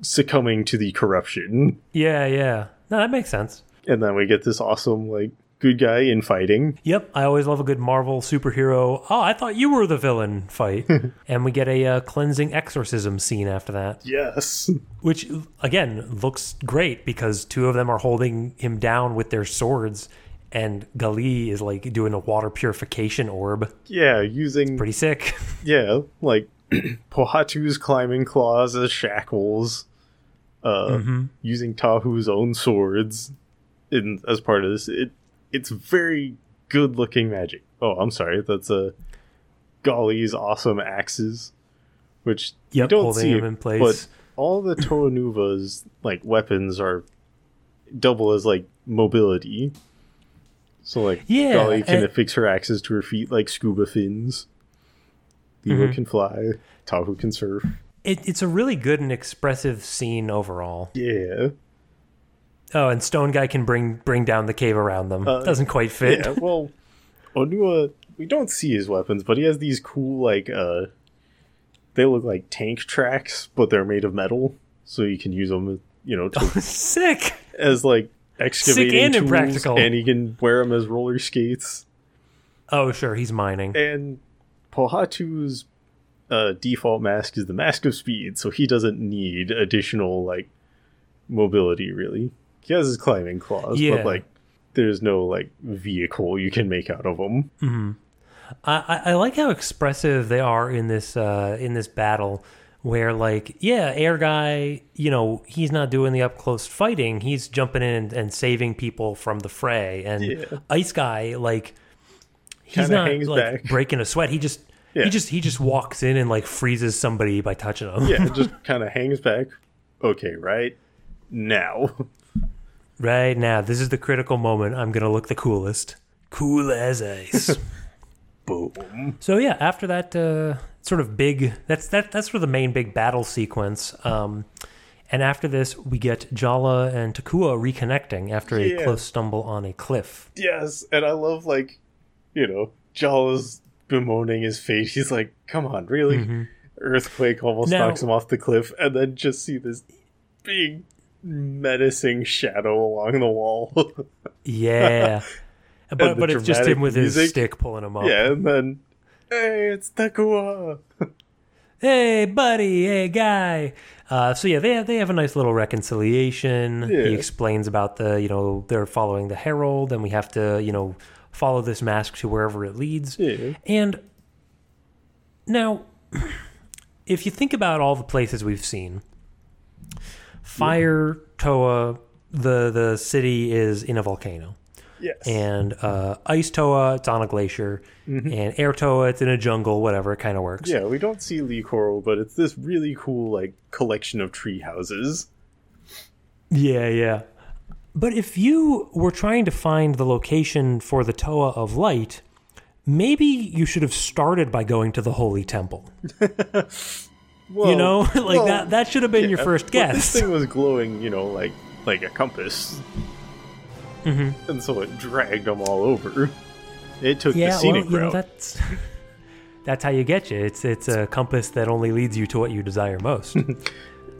succumbing to the corruption. Yeah, yeah. No, that makes sense. And then we get this awesome, like, good guy in fighting. Yep, I always love a good Marvel superhero, oh, I thought you were the villain fight. And we get a uh, cleansing exorcism scene after that. Yes. Which, again, looks great because two of them are holding him down with their swords and Gali is, like, doing a water purification orb. Yeah, using... It's pretty sick. Yeah, like... Pohatu's climbing claws as shackles. uh, mm-hmm. using Tahu's own swords in as part of this. It it's very good looking magic. Oh, I'm sorry, that's a uh, Gali's awesome axes, which yep, you don't see them in place. But all the Toa Nuva's like weapons are double as like mobility. So like yeah, Gali can I, affix her axes to her feet like scuba fins. Lewa mm-hmm. can fly. Tahu can surf. It, it's a really good and expressive scene overall. Yeah. Oh, and Stone Guy can bring bring down the cave around them. Uh, Doesn't quite fit. Yeah, well, Onua, we don't see his weapons, but he has these cool like uh, they look like tank tracks, but they're made of metal, so you can use them. You know, to, oh, sick as like excavating sick and tools, impractical. And he can wear them as roller skates. Oh, sure, he's mining. And Pohatu's uh, default mask is the Mask of Speed, so he doesn't need additional like mobility. Really, he has his climbing claws, yeah. but like there's no like vehicle you can make out of them. Mm-hmm. I, I like how expressive they are in this uh, in this battle, where like yeah, Air Guy, you know, he's not doing the up close fighting; he's jumping in and, and saving people from the fray, and yeah. Ice Guy like. He's not like back. breaking a sweat. He just yeah. he just he just walks in and like freezes somebody by touching them. Yeah, just kind of hangs back. Okay, right now, right now, this is the critical moment. I'm gonna look the coolest, cool as ice. Boom. So yeah, after that uh, sort of big, that's that that's for the main big battle sequence. Um, and after this, we get Jaller and Takua reconnecting after yeah. a close stumble on a cliff. Yes, and I love like. You know, Jalla's bemoaning his fate. He's like, come on, really? Mm-hmm. Earthquake almost now, knocks him off the cliff. And then just see this big, menacing shadow along the wall. yeah. But but it's just him with music. his stick pulling him up. Yeah, and then, hey, it's Takua. hey, buddy. Hey, guy. Uh, so, yeah, they have, they have a nice little reconciliation. Yeah. He explains about the, you know, they're following the Herald. And we have to, you know... follow this mask to wherever it leads. Yeah. And now, if you think about all the places we've seen, Fire, yeah. Toa, the, the city is in a volcano. Yes. And uh, Ice Toa, it's on a glacier. Mm-hmm. And Air Toa, it's in a jungle, whatever, it kind of works. Yeah, we don't see Lee Coral, but it's this really cool like collection of tree houses. Yeah, yeah. But if you were trying to find the location for the Toa of Light, maybe you should have started by going to the Holy Temple. well, you know, like well, that that should have been yeah, your first guess. This thing was glowing, you know, like like a compass. Mm-hmm. And so it dragged them all over. It took yeah, the scenic well, you route. Know, that's, that's how you get you. It's it's a compass that only leads you to what you desire most. you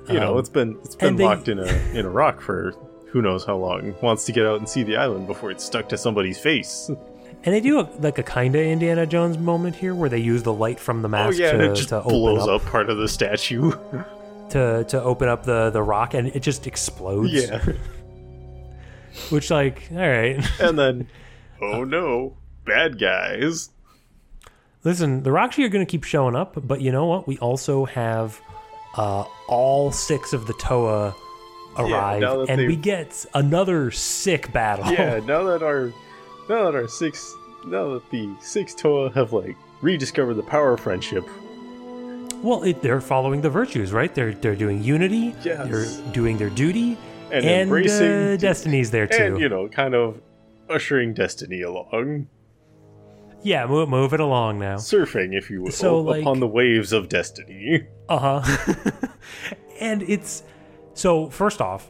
um, know, it's been it's been locked they, in a in a rock for who knows how long, wants to get out and see the island before it's stuck to somebody's face. And they do a, like a kind of Indiana Jones moment here where they use the light from the mask oh, yeah, to, and it just to open blows up, up part of the statue. to to open up the, the rock and it just explodes. Yeah. Which like, all right. And then, oh no, bad guys. Listen, the Rahkshi are going to keep showing up, but you know what? We also have uh, all six of the Toa arrive yeah, and we get another sick battle. Yeah, now that our now that our six now that the six Toa have like rediscovered the power of friendship. Well, it, they're following the virtues, right? They're they're doing unity. Yes. They're doing their duty and, and embracing uh, destiny's there too. And, you know, kind of ushering destiny along. Yeah, move, move it along now. Surfing, if you will, so, like, upon the waves of destiny. Uh huh. and it's. So, first off,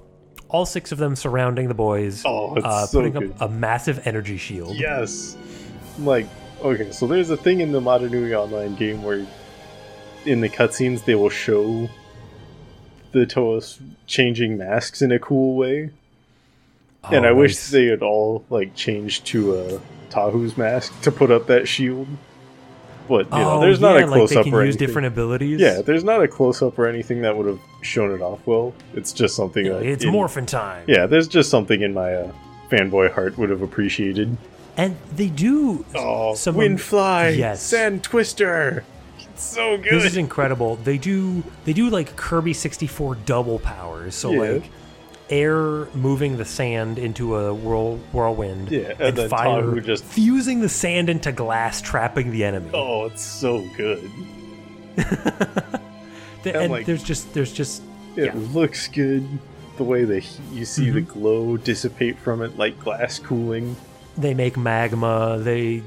all six of them surrounding the boys, oh, uh, so putting good. up a massive energy shield. Yes. I'm like, okay, so there's a thing in the Mata Nui Online game where in the cutscenes they will show the Toa changing masks in a cool way. Oh, and I nice. wish they had all like changed to uh, Tahu's mask to put up that shield. But you know, oh, there's not yeah, a close like up or use anything. Different abilities. Yeah, there's not a close up or anything that would have shown it off well. It's just something yeah, like it's in, morphin' time. Yeah, there's just something in my uh, fanboy heart would have appreciated. And they do. Oh, someone, Windfly, yes. Sand Twister, It's so good. This is incredible. They do they do like Kirby sixty-four double powers. So yeah. like air moving the sand into a whirl, whirlwind. Yeah, and, and fire just fusing the sand into glass, trapping the enemy. Oh, it's so good. the, and and like, there's just there's just it yeah. looks good. The way that you see mm-hmm. the glow dissipate from it, like glass cooling. They make magma. They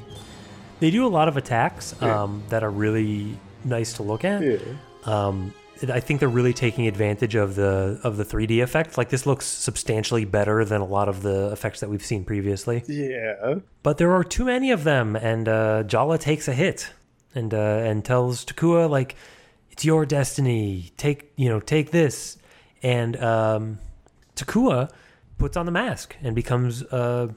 they do a lot of attacks yeah. um, that are really nice to look at. Yeah. Um, I think they're really taking advantage of the of the three D effect. Like this looks substantially better than a lot of the effects that we've seen previously. Yeah. But there are too many of them, and uh, Jaller takes a hit, and uh, and tells Takua like, "It's your destiny. Take you know take this." And um, Takua puts on the mask and becomes uh,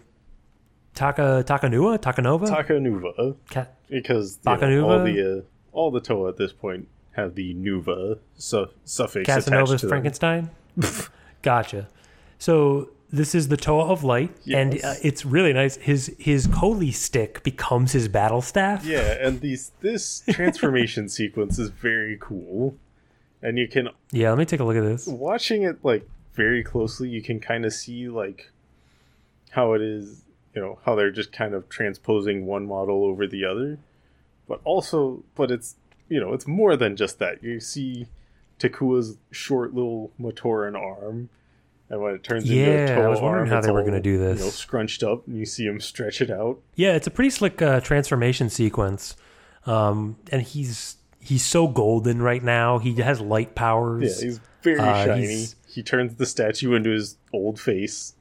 Taka Takanuva Takanuva Takanuva Ka- because you know, all the uh, all the Toa at this point have the Nuva su- suffix Casanova's attached to Frankenstein. Gotcha. So this is the Toa of Light, yes. and uh, it's really nice. His his Kohlii stick becomes his battle staff. Yeah, and these this transformation sequence is very cool. And you can yeah. Let me take a look at this. Watching it like very closely, you can kind of see like how it is, you know, how they're just kind of transposing one model over the other, but also, but it's you know, it's more than just that. You see Takua's short little Matoran arm, and when it turns yeah, into a toe I was wondering arm, how they were going to do this, you know, scrunched up, and you see him stretch it out. Yeah, it's a pretty slick uh, transformation sequence, um, and he's. He's so golden right now. He has light powers. Yeah, he's very uh, shiny. He's, he turns the statue into his old face.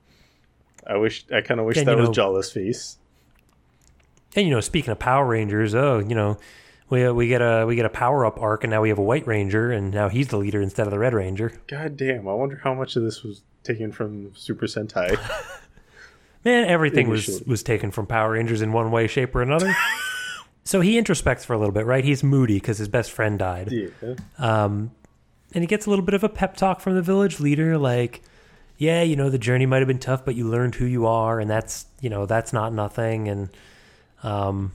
I wish. I kind of wish that you know, was Jaller's face. And you know, speaking of Power Rangers, oh, you know, we uh, we get a we get a power up arc, and now we have a White Ranger, and now he's the leader instead of the Red Ranger. God damn! I wonder how much of this was taken from Super Sentai. Man, everything Initially. was was taken from Power Rangers in one way, shape, or another. So he introspects for a little bit, right? He's moody because his best friend died. Yeah. Um, and he gets a little bit of a pep talk from the village leader, like, yeah, you know, the journey might have been tough, but you learned who you are, and that's, you know, that's not nothing. And um,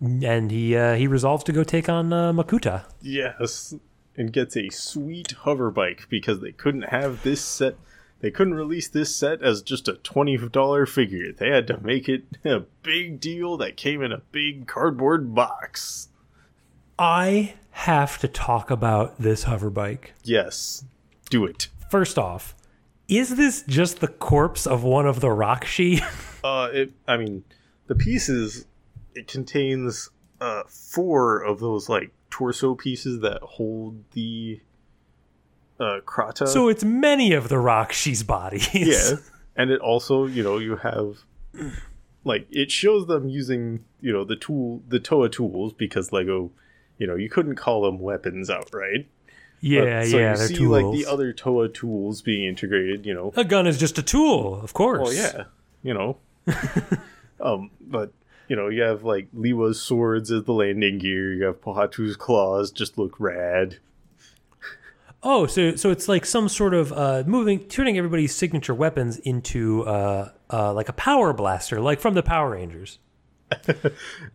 and he uh, he resolves to go take on uh, Makuta. Yes, and gets a sweet hover bike because they couldn't have this set. They couldn't release this set as just a twenty dollars figure. They had to make it a big deal that came in a big cardboard box. I have to talk about this hoverbike. Yes, do it. First off, is this just the corpse of one of the Rahkshi? uh, it, I mean, the pieces, it contains uh, four of those like torso pieces that hold the... Uh, Krata. So it's many of the Rakshi's bodies. Yeah, and it also, you know, you have like it shows them using, you know, the tool, the Toa tools, because Lego, you know, you couldn't call them weapons outright. Yeah, but, so yeah. So you see tools. Like the other Toa tools being integrated. You know, a gun is just a tool, of course. Well, yeah, you know, um, but you know, you have like Lewa's swords as the landing gear. You have Pohatu's claws just look rad. Oh, so so it's like some sort of uh, moving, turning everybody's signature weapons into uh, uh, like a power blaster, like from the Power Rangers.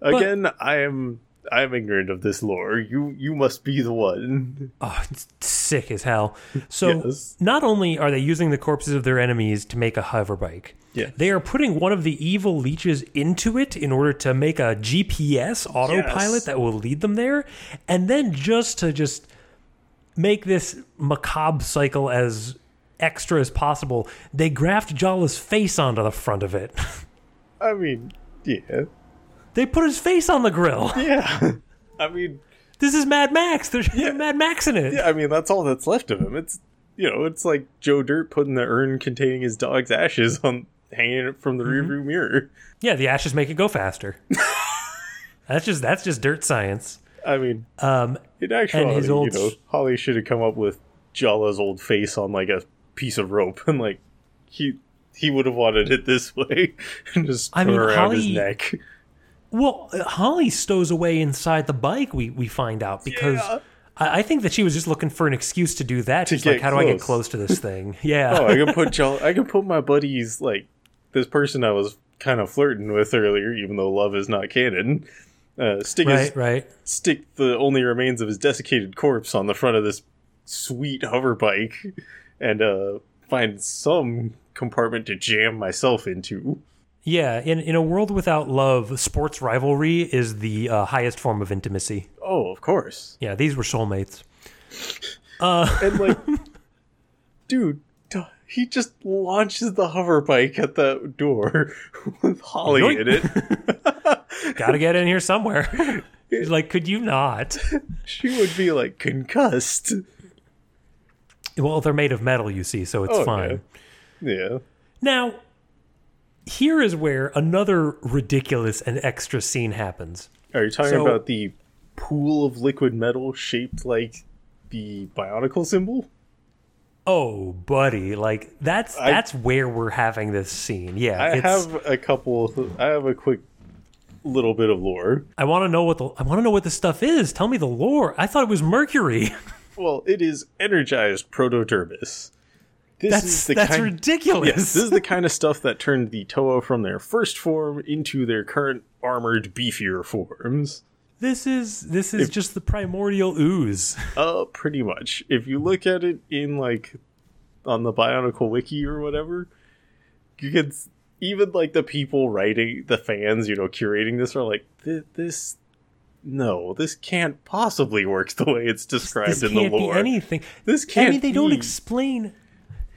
Again, but, I am I am ignorant of this lore. You you must be the one. Oh, it's sick as hell. So yes. Not only are they using the corpses of their enemies to make a hoverbike, yes. they are putting one of the evil leeches into it in order to make a G P S autopilot yes. that will lead them there, and then just to just. Make this macabre cycle as extra as possible, they graft Jaller's face onto the front of it. I mean, yeah. They put his face on the grill. Yeah. I mean... This is Mad Max. There's yeah. Mad Max in it. Yeah, I mean, that's all that's left of him. It's, you know, it's like Joe Dirt putting the urn containing his dog's ashes on, hanging it from the mm-hmm. rearview mirror. Yeah, the ashes make it go faster. That's just that's just dirt science. I mean, um, in actuality, you know, Holly should have come up with Jalla's old face on, like, a piece of rope. And, like, he he would have wanted it this way and just I mean, around Holly, his neck. Well, Holly stows away inside the bike, we, we find out, because yeah. I, I think that she was just looking for an excuse to do that. To She's like, how close. do I get close to this thing? Yeah. Oh, I can put Jalla, I can put my buddies, like, this person I was kind of flirting with earlier, even though love is not canon. Uh, stick right, his, right. Stick the only remains of his desiccated corpse on the front of this sweet hover bike, and uh, find some compartment to jam myself into. Yeah, in, in a world without love, sports rivalry is the uh, highest form of intimacy. Oh, of course. Yeah, these were soulmates. Uh, and like, dude, he just launches the hover bike at the door with Holly Yoink. in it. Gotta get in here somewhere. He's like, could you not? She would be like concussed. Well, they're made of metal, you see, so it's okay. fine. Yeah. Now, here is where another ridiculous and extra scene happens. Are you talking so, about the pool of liquid metal shaped like the Bionicle symbol? Oh, buddy! Like that's I, that's where we're having this scene. Yeah, I it's, have a couple. I have a quick little bit of lore. I want to know what the I want to know what this stuff is. Tell me the lore. I thought it was mercury. Well, it is energized prototurbis. This that's, is the that's kind, ridiculous. Yes, this is the kind of stuff that turned the Toa from their first form into their current armored, beefier forms. This is this is if, just the primordial ooze. Uh, pretty much. If you look at it in like on the Bionicle Wiki or whatever, you can even like the people writing the fans, you know, curating this are like this. this No, this can't possibly work the way it's described this, this in the lore. This can't be anything. This can't. I mean, they don't be. explain.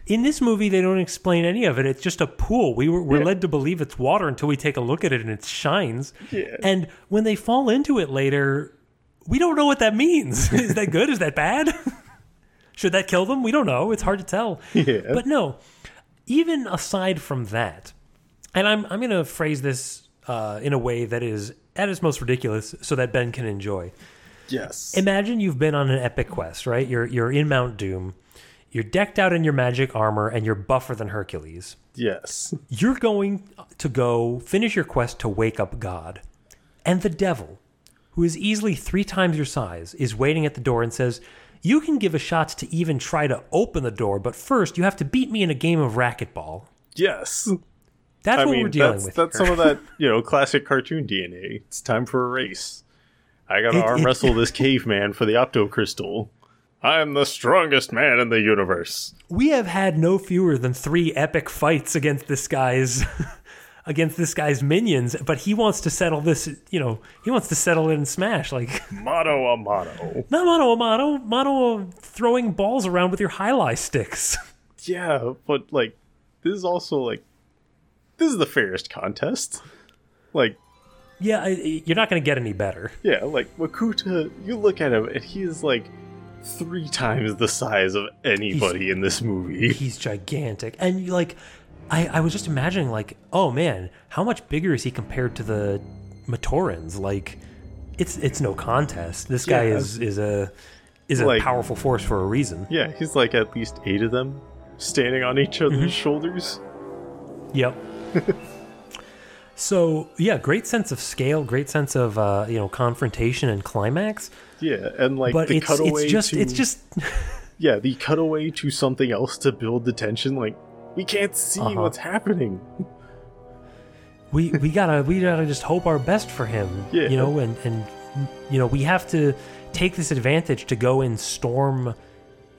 In this movie, they don't explain any of it. It's just a pool. We were, we're yeah. led to believe it's water until we take a look at it and it shines. Yeah. And when they fall into it later, we don't know what that means. Is that good? Is that bad? Should that kill them? We don't know. It's hard to tell. Yeah. But no, even aside from that, and I'm I'm going to phrase this uh, in a way that is at its most ridiculous so that Ben can enjoy. Yes. Imagine you've been on an epic quest, right? You're you're in Mount Doom. You're decked out in your magic armor, and you're buffer than Hercules. Yes. You're going to go finish your quest to wake up God. And the devil, who is easily three times your size, is waiting at the door and says, you can give a shot to even try to open the door, but first you have to beat me in a game of racquetball. Yes. That's I what mean, we're dealing that's, with That's here. Some of that, you know, classic cartoon D N A. It's time for a race. I gotta it, arm it, wrestle this caveman for the optocrystal. I'm the strongest man in the universe. We have had no fewer than three epic fights against this guy's against this guy's minions, but he wants to settle this, you know, he wants to settle it in Smash, like motto a motto. Not motto a motto, motto throwing balls around with your highlight sticks. Yeah, but like this is also like this is the fairest contest. Like yeah, you're not going to get any better. Yeah, like Makuta, you look at him and he is like three times the size of anybody he's, in this movie. He's gigantic. And like I, I was just imagining like, oh man, how much bigger is he compared to the Matorans? Like it's it's no contest. This guy yeah. is is a is a like, powerful force for a reason. Yeah, he's like at least eight of them standing on each other's mm-hmm. shoulders. Yep. So yeah, great sense of scale, great sense of uh, you know confrontation and climax. Yeah, and like but the it's, cutaway it's just, to it's just yeah, the cutaway to something else to build the tension. Like we can't see uh-huh. what's happening. We we gotta we gotta just hope our best for him. Yeah. you know, and and you know we have to take this advantage to go and storm,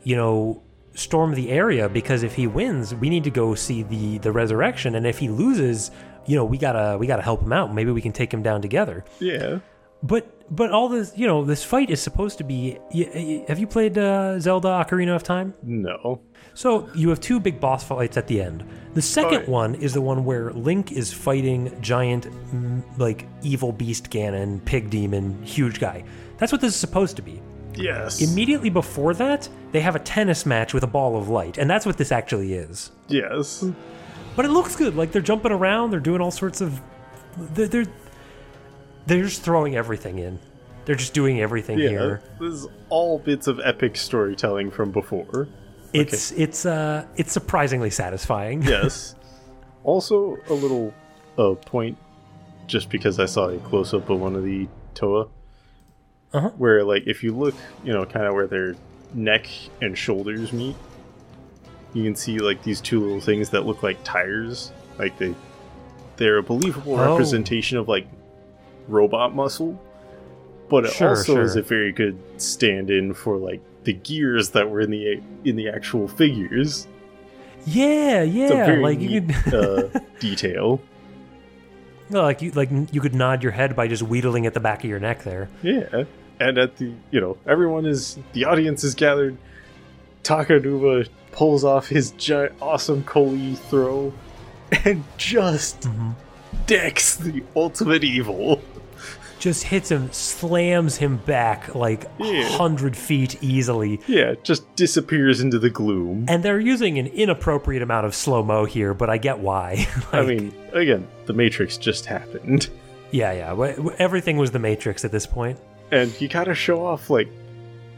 you know. storm the area, because if he wins we need to go see the the resurrection, and if he loses, you know, we gotta we gotta help him out. Maybe we can take him down together. Yeah, but but all this, you know, this fight is supposed to be y- y- have you played uh, Zelda Ocarina of Time? No. So you have two big boss fights at the end. The second right. one is the one where Link is fighting giant like evil beast Ganon, pig demon, huge guy. That's what this is supposed to be. Yes. Immediately before that, they have a tennis match with a ball of light, and that's what this actually is. Yes. But it looks good. Like, they're jumping around, they're doing all sorts of... They're, they're, they're just throwing everything in. They're just doing everything yeah, here. This is all bits of epic storytelling from before. It's, okay. it's, uh, it's surprisingly satisfying. Yes. Also, a little uh, point, just because I saw a close-up of one of the Toa. Uh-huh. Where, like, if you look, you know, kind of where their neck and shoulders meet, you can see, like, these two little things that look like tires. Like, they, they're a believable oh. representation of, like, robot muscle. but it sure, also sure. is a very good stand-in for like the gears that were in the in the actual figures. Yeah, yeah, it's a very like neat, you could uh, detail. No, like you like you could nod your head by just wheedling at the back of your neck there. Yeah, and at the you know everyone is the audience is gathered. Takanuva pulls off his giant, awesome Kohlii throw, and just mm-hmm. decks the ultimate evil. Just hits him, slams him back like yeah. one hundred feet easily. Yeah, just disappears into the gloom. And they're using an inappropriate amount of slow-mo here, but I get why. Like, I mean, again, the Matrix just happened. Yeah, yeah, everything was the Matrix at this point. And you gotta show off, like,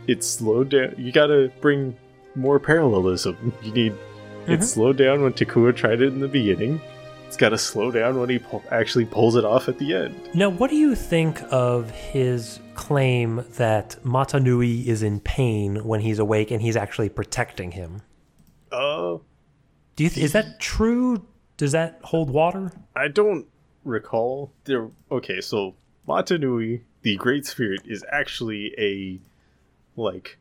it's slowed down. You gotta bring more parallelism. You need mm-hmm. it slowed down when Takua tried it in the beginning. It's got to slow down when he po- actually pulls it off at the end. Now, what do you think of his claim that Mata Nui is in pain when he's awake and he's actually protecting him? Uh, do you th- is that true? Does that hold water? I don't recall. There. Okay, so Mata Nui, the Great Spirit, is actually a like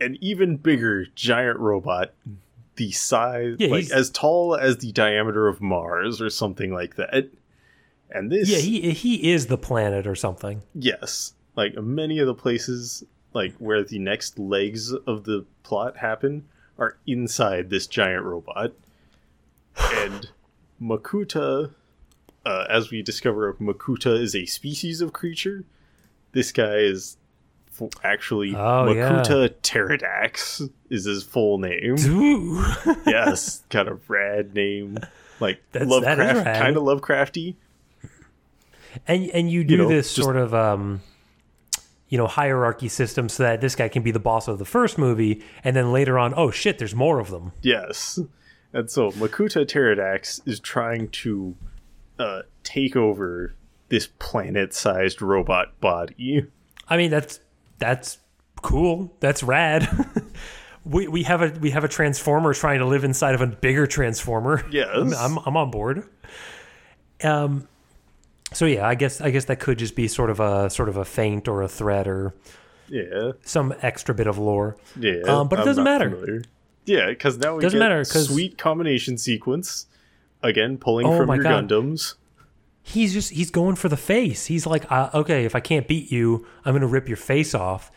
an even bigger giant robot. The size, yeah, like as tall as the diameter of Mars or something like that. And this, yeah, he he is the planet or something. Yes, like many of the places, like where the next legs of the plot happen, are inside this giant robot. And Makuta, uh, as we discover, Makuta is a species of creature. This guy is. Actually, oh, Makuta yeah. Teridax is his full name. Ooh. Yes, kind of rad name, like That's, Lovecraft, kind of Lovecrafty. And and you do you know, this just, sort of um, you know hierarchy system so that this guy can be the boss of the first movie, and then later on, oh shit, there's more of them. Yes, and so Makuta Teridax is trying to uh, take over this planet-sized robot body. I mean that's. That's cool. That's rad. we we have a we have a transformer trying to live inside of a bigger transformer. Yes, I'm I'm, I'm on board. Um, so yeah, I guess I guess that could just be sort of a sort of a feint or a thread or yeah, some extra bit of lore. Yeah, um, but it I'm doesn't matter. Familiar. Yeah, because now we doesn't get matter, sweet combination sequence again, pulling oh from your God. Gundams. He's just, he's going for the face. He's like, uh, okay, if I can't beat you, I'm going to rip your face off.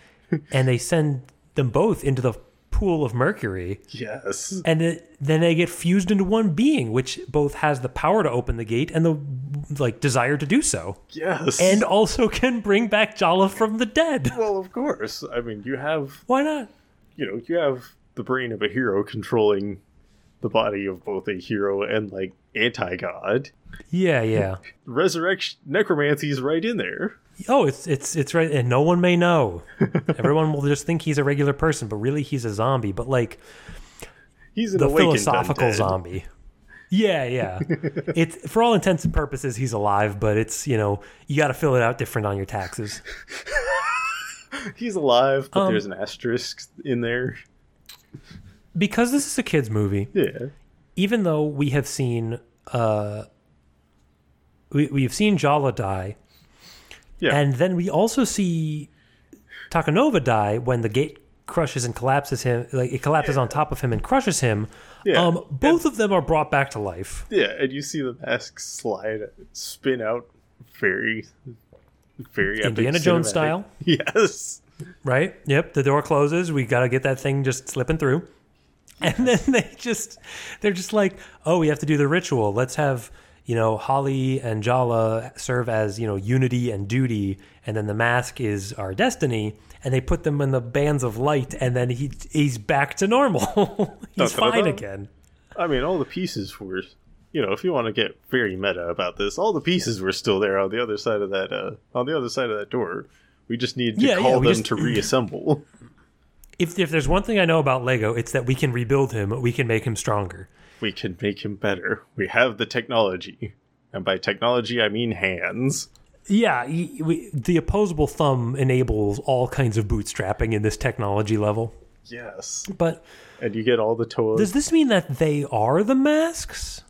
And they send them both into the pool of mercury. Yes. And it, then they get fused into one being, which both has the power to open the gate and the like desire to do so. Yes. And also can bring back Jaller from the dead. Well, of course. I mean, you have... Why not? You know, you have the brain of a hero controlling... the body of both a hero and, like, anti-god. Yeah, yeah. Resurrection, necromancy is right in there. Oh, it's it's it's right, and no one may know. Everyone will just think he's a regular person, but really he's a zombie. But, like, he's an the philosophical undead. Zombie. Yeah, yeah. It's for all intents and purposes, he's alive, but it's, you know, you got to fill it out different on your taxes. He's alive, but um, there's an asterisk in there. Because this is a kid's movie, yeah. Even though we have seen uh, we, we've seen Jaller die, yeah. And then we also see Takanuva die when the gate crushes and collapses him, like it collapses yeah. on top of him and crushes him, yeah. um, both and, of them are brought back to life. Yeah, and you see the masks slide, spin out very, very Indiana epic Jones cinematic. Style. Yes. Right? Yep. The door closes. We got to get that thing just slipping through. And then they just, they're just like, oh, we have to do the ritual. Let's have, you know, Holly and Jaller serve as, you know, unity and duty. And then the mask is our destiny. And they put them in the bands of light. And then he he's back to normal. He's fine again. I mean, all the pieces were, you know, if you want to get very meta about this, all the pieces were still there on the other side of that, uh, on the other side of that door. We just need to yeah, call yeah, them just, to reassemble. If if there's one thing I know about Lego, it's that we can rebuild him. We can make him stronger. We can make him better. We have the technology. And by technology, I mean hands. Yeah, we, the opposable thumb enables all kinds of bootstrapping in this technology level. Yes. But and you get all the Toa. Does this mean that they are the masks?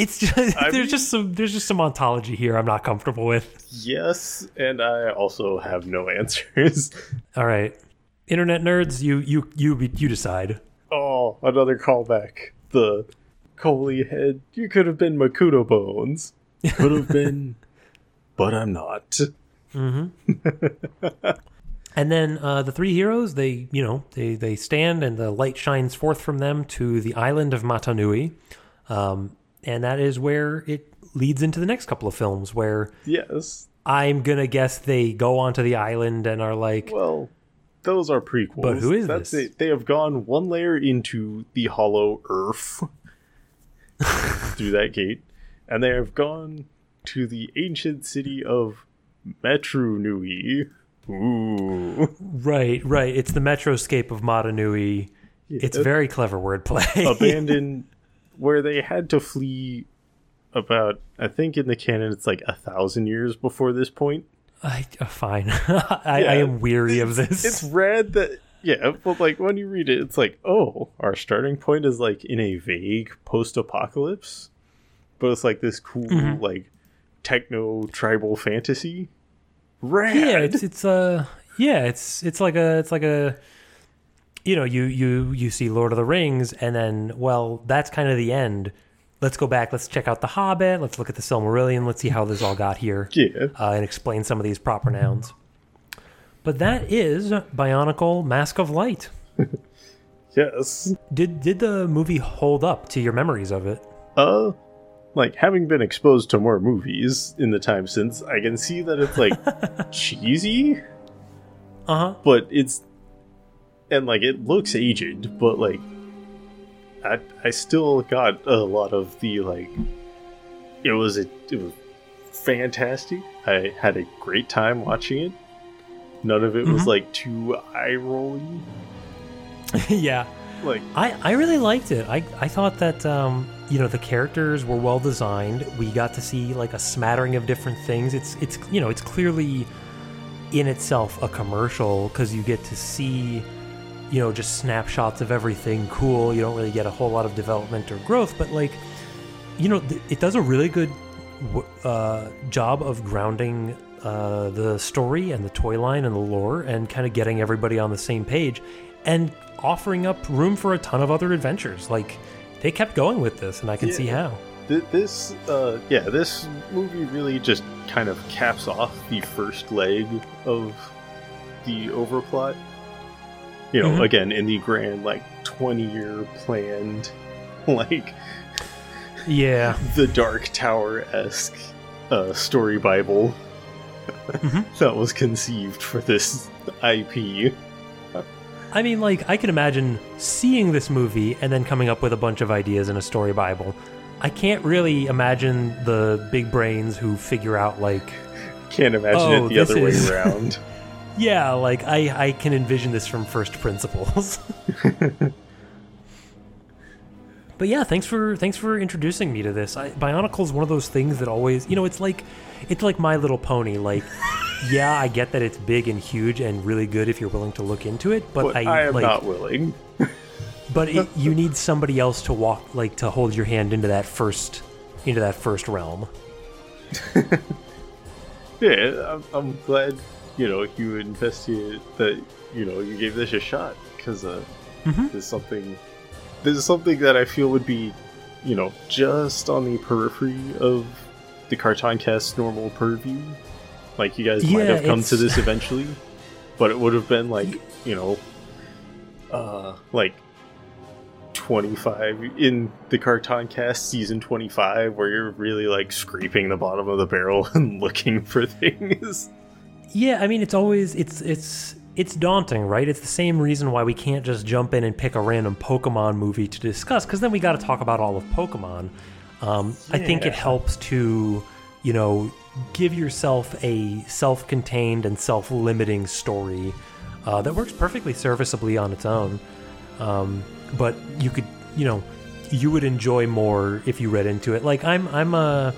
It's just I there's mean, just some there's just some ontology here I'm not comfortable with. Yes, and I also have no answers. All right, internet nerds, you you you you decide. Oh, another callback. The Kohlii head. You could have been Makuta Bones. Could have been, but I'm not. Mm-hmm. And then uh, the three heroes, they you know they they stand, and the light shines forth from them to the island of Mata Nui. Um, and that is where it leads into the next couple of films, where yes, I'm gonna guess they go onto the island and are like, well, those are prequels. But who is That's this? It. They have gone one layer into the hollow earth through that gate, and they have gone to the ancient city of Metru Nui. Ooh, right, right. It's the metroscape of Mata Nui. Yeah, it's very clever wordplay. Abandoned. Where they had to flee about, I think in the canon, it's like a thousand years before this point. I, uh, fine. I, yeah, I am weary of this. It's rad that, yeah, but like when you read it, it's like, oh, our starting point is like in a vague post-apocalypse. But it's like this cool, mm-hmm. like, techno-tribal fantasy. Rad! Yeah, it's, it's, uh, yeah, it's, it's like a, it's like a... You know, you, you you see Lord of the Rings, and then, well, that's kind of the end. Let's go back. Let's check out The Hobbit. Let's look at the Silmarillion. Let's see how this all got here. Yeah. Uh, and explain some of these proper nouns. But that is Bionicle Mask of Light. Yes. Did did the movie hold up to your memories of it? Uh, like, having been exposed to more movies in the time since, I can see that it's, like, cheesy. Uh-huh. But it's... And, like, it looks aged, but, like, I I still got a lot of the, like, it was, a, it was fantastic. I had a great time watching it. None of it mm-hmm. was, like, too eye-rolling. Yeah. Like, I, I really liked it. I, I thought that, um, you know, the characters were well-designed. We got to see, like, a smattering of different things. It's, it's you know, it's clearly in itself a commercial because you get to see... you know, just snapshots of everything cool. You don't really get a whole lot of development or growth, but like, you know, th- it does a really good uh, job of grounding uh, the story and the toy line and the lore and kind of getting everybody on the same page and offering up room for a ton of other adventures. Like, they kept going with this, and I can yeah, see how. Th- this, uh, yeah, this movie really just kind of caps off the first leg of the overplot. You know, mm-hmm. again, in the grand, like, twenty-year planned, like, yeah, the Dark Tower-esque uh, story Bible mm-hmm. that was conceived for this I P. I mean, like, I can imagine seeing this movie and then coming up with a bunch of ideas in a story Bible. I can't really imagine the big brains who figure out, like... Can't imagine oh, it the other is... way around. Yeah, like, I, I can envision this from first principles. But yeah, thanks for thanks for introducing me to this. I, Bionicle's one of those things that always, you know, it's like it's like My Little Pony. Like, yeah, I get that it's big and huge and really good if you're willing to look into it, but, but I, I am like, not willing. But it, you need somebody else to walk, like, to hold your hand into that first into that first realm. Yeah, I'm, I'm glad. You know, you investigate that. You know, you gave this a shot because uh, mm-hmm. there's something. This is something that I feel would be, you know, just on the periphery of the Cartoncast's normal purview. Like, you guys yeah, might have come it's... to this eventually, but it would have been like, you know, uh, like twenty-five in the Cartoncast season twenty-five, where you're really like scraping the bottom of the barrel and looking for things. Yeah, I mean, it's always, it's it's it's daunting, right? It's the same reason why we can't just jump in and pick a random Pokemon movie to discuss, because then we got to talk about all of Pokemon. Um, yeah. I think it helps to, you know, give yourself a self-contained and self-limiting story uh, that works perfectly serviceably on its own. Um, but you could, you know, you would enjoy more if you read into it. Like, I'm, I'm a,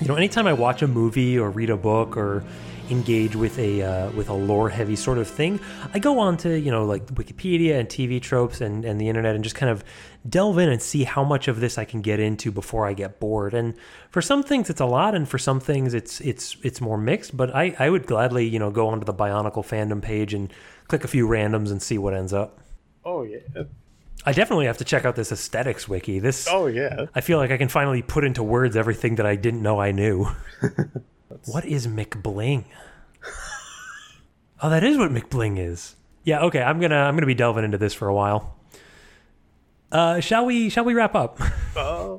you know, anytime I watch a movie or read a book or... engage with a uh, with a lore-heavy sort of thing, I go on to, you know, like Wikipedia and T V tropes and, and the internet and just kind of delve in and see how much of this I can get into before I get bored. And for some things it's a lot, and for some things it's it's it's more mixed, but I, I would gladly, you know, go onto the Bionicle fandom page and click a few randoms and see what ends up. Oh, yeah. I definitely have to check out this aesthetics wiki. This oh yeah. I feel like I can finally put into words everything that I didn't know I knew. What is McBling? Oh, that is what McBling is. Yeah, okay. I'm gonna I'm gonna be delving into this for a while. Uh, shall we shall we wrap up? uh,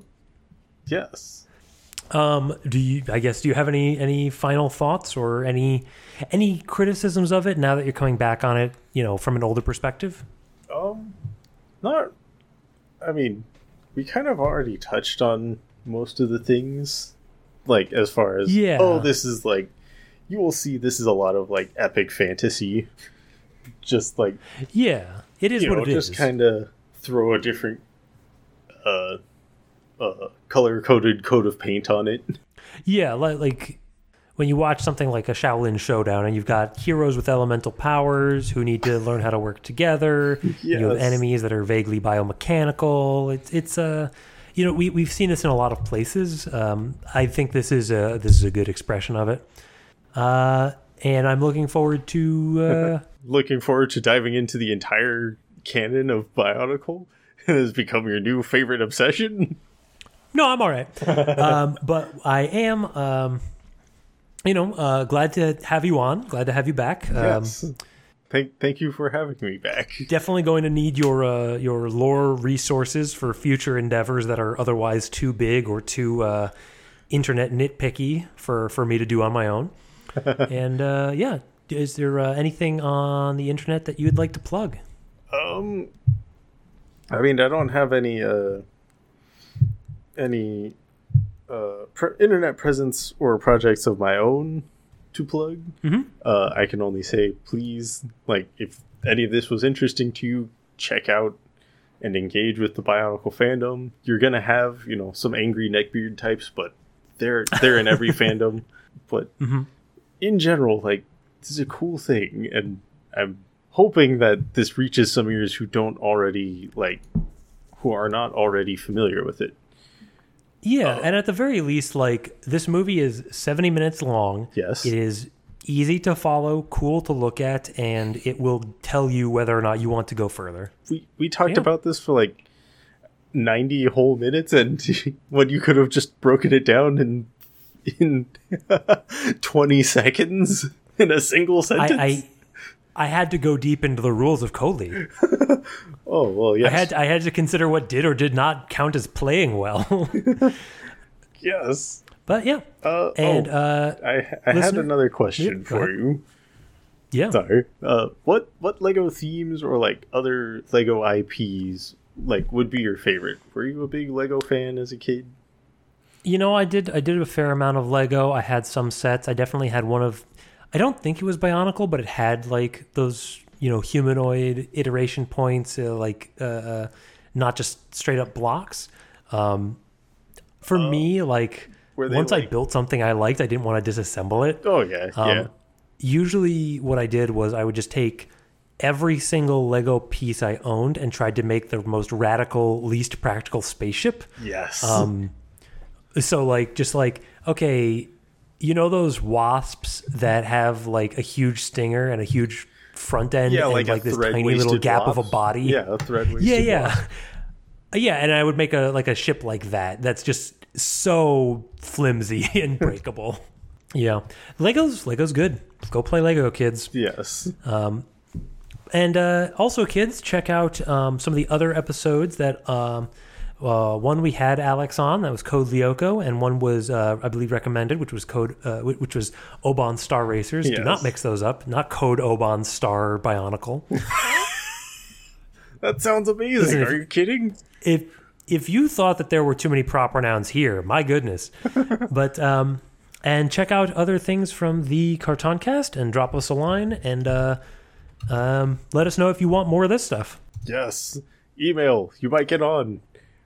yes. Um, do you? I guess do you have any any final thoughts or any any criticisms of it now that you're coming back on it? You know, from an older perspective. Um. Not, I mean, we kind of already touched on most of the things, like, as far as, yeah. oh, this is, like, you will see this is a lot of, like, epic fantasy. Just, like... Yeah, it is what know, it just is. Just kind of throw a different uh, uh, color-coded coat of paint on it. Yeah, like... When you watch something like a Shaolin Showdown and you've got heroes with elemental powers who need to learn how to work together, yes. you have enemies that are vaguely biomechanical. It's, it's a, uh, you know, we, we've seen this in a lot of places. Um, I think this is a, this is a good expression of it. Uh, and I'm looking forward to, uh, looking forward to diving into the entire canon of Bionicle. It has become your new favorite obsession. No, I'm all right. um, but I am, um, You know, uh, glad to have you on. Glad to have you back. Yes. Um, thank, thank you for having me back. Definitely going to need your uh, your lore resources for future endeavors that are otherwise too big or too uh, internet nitpicky for, for me to do on my own. And uh, yeah, is there uh, anything on the internet that you'd like to plug? Um, I mean, I don't have any uh, any. Uh, pre- internet presence or projects of my own to plug. Mm-hmm. Uh, I can only say, please, like, if any of this was interesting to you, check out and engage with the Bionicle fandom. You're gonna have, you know, some angry neckbeard types, but they're they're in every fandom. But mm-hmm. in general, like, this is a cool thing, and I'm hoping that this reaches some ears who don't already like, who are not already familiar with it. Yeah, oh. and at the very least, like, this movie is seventy minutes long. Yes. It is easy to follow, cool to look at, and it will tell you whether or not you want to go further. We we talked yeah. about this for, like, ninety whole minutes, and when you could have just broken it down in in twenty seconds in a single sentence. I, I I had to go deep into the rules of Kohlii. Oh, well, yes. I had, I had to consider what did or did not count as playing well. Yes. But, yeah. Uh, and oh, uh, I, I had another question yeah, for ahead. you. Yeah. Sorry. Uh, what, what Lego themes or, like, other Lego I Ps, like, would be your favorite? Were you a big Lego fan as a kid? You know, I did, I did a fair amount of Lego. I had some sets. I definitely had one of... I don't think it was Bionicle, but it had, like, those, you know, humanoid iteration points, uh, like, uh, uh, not just straight-up blocks. Um, for uh, me, like, once like... I built something I liked, I didn't want to disassemble it. Oh, yeah, um, yeah. Usually what I did was I would just take every single Lego piece I owned and tried to make the most radical, least practical spaceship. Yes. Um, so, like, just, like, okay... You know those wasps that have, like, a huge stinger and a huge front end yeah, and, like, like this tiny little gap wasp. of a body? Yeah, a thread-waisted Yeah, yeah. Wasp. Yeah, and I would make, a like, a ship like that that's just so flimsy and breakable. Yeah. Lego's Lego's good. Go play Lego, kids. Yes. Um, and uh, also, kids, check out um, some of the other episodes that... Um, Uh, one we had Alex on, that was Code Lyoko, and one was uh, I believe recommended, which was Code, uh, which was Oban Star Racers. Yes. Do not mix those up. Not Code Oban Star Bionicle. That sounds amazing. Listen, Are if, you kidding? If if you thought that there were too many proper nouns here, my goodness. But um, and check out other things from the Cartoncast and drop us a line and uh, um, let us know if you want more of this stuff. Yes, email. You might get on.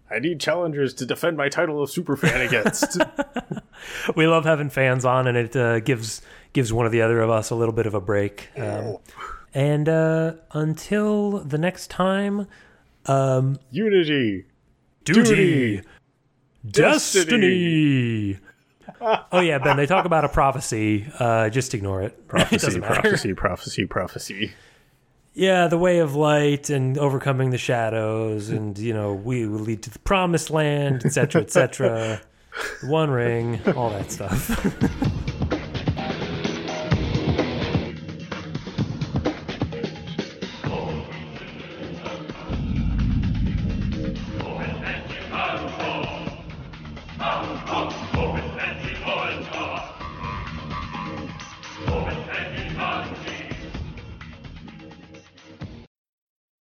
I need challengers to defend my title of superfan against. We love having fans on, and it uh, gives gives one or the other of us a little bit of a break. Um, and uh, until the next time, um, unity, duty, duty, destiny. destiny. Oh yeah, Ben. They talk about a prophecy. Uh, just ignore it. Prophecy, it doesn't matter. prophecy, prophecy, prophecy. Yeah, the way of light and overcoming the shadows, and you know, we will lead to the promised land, et cetera, et cetera. One Ring, all that stuff. Oh.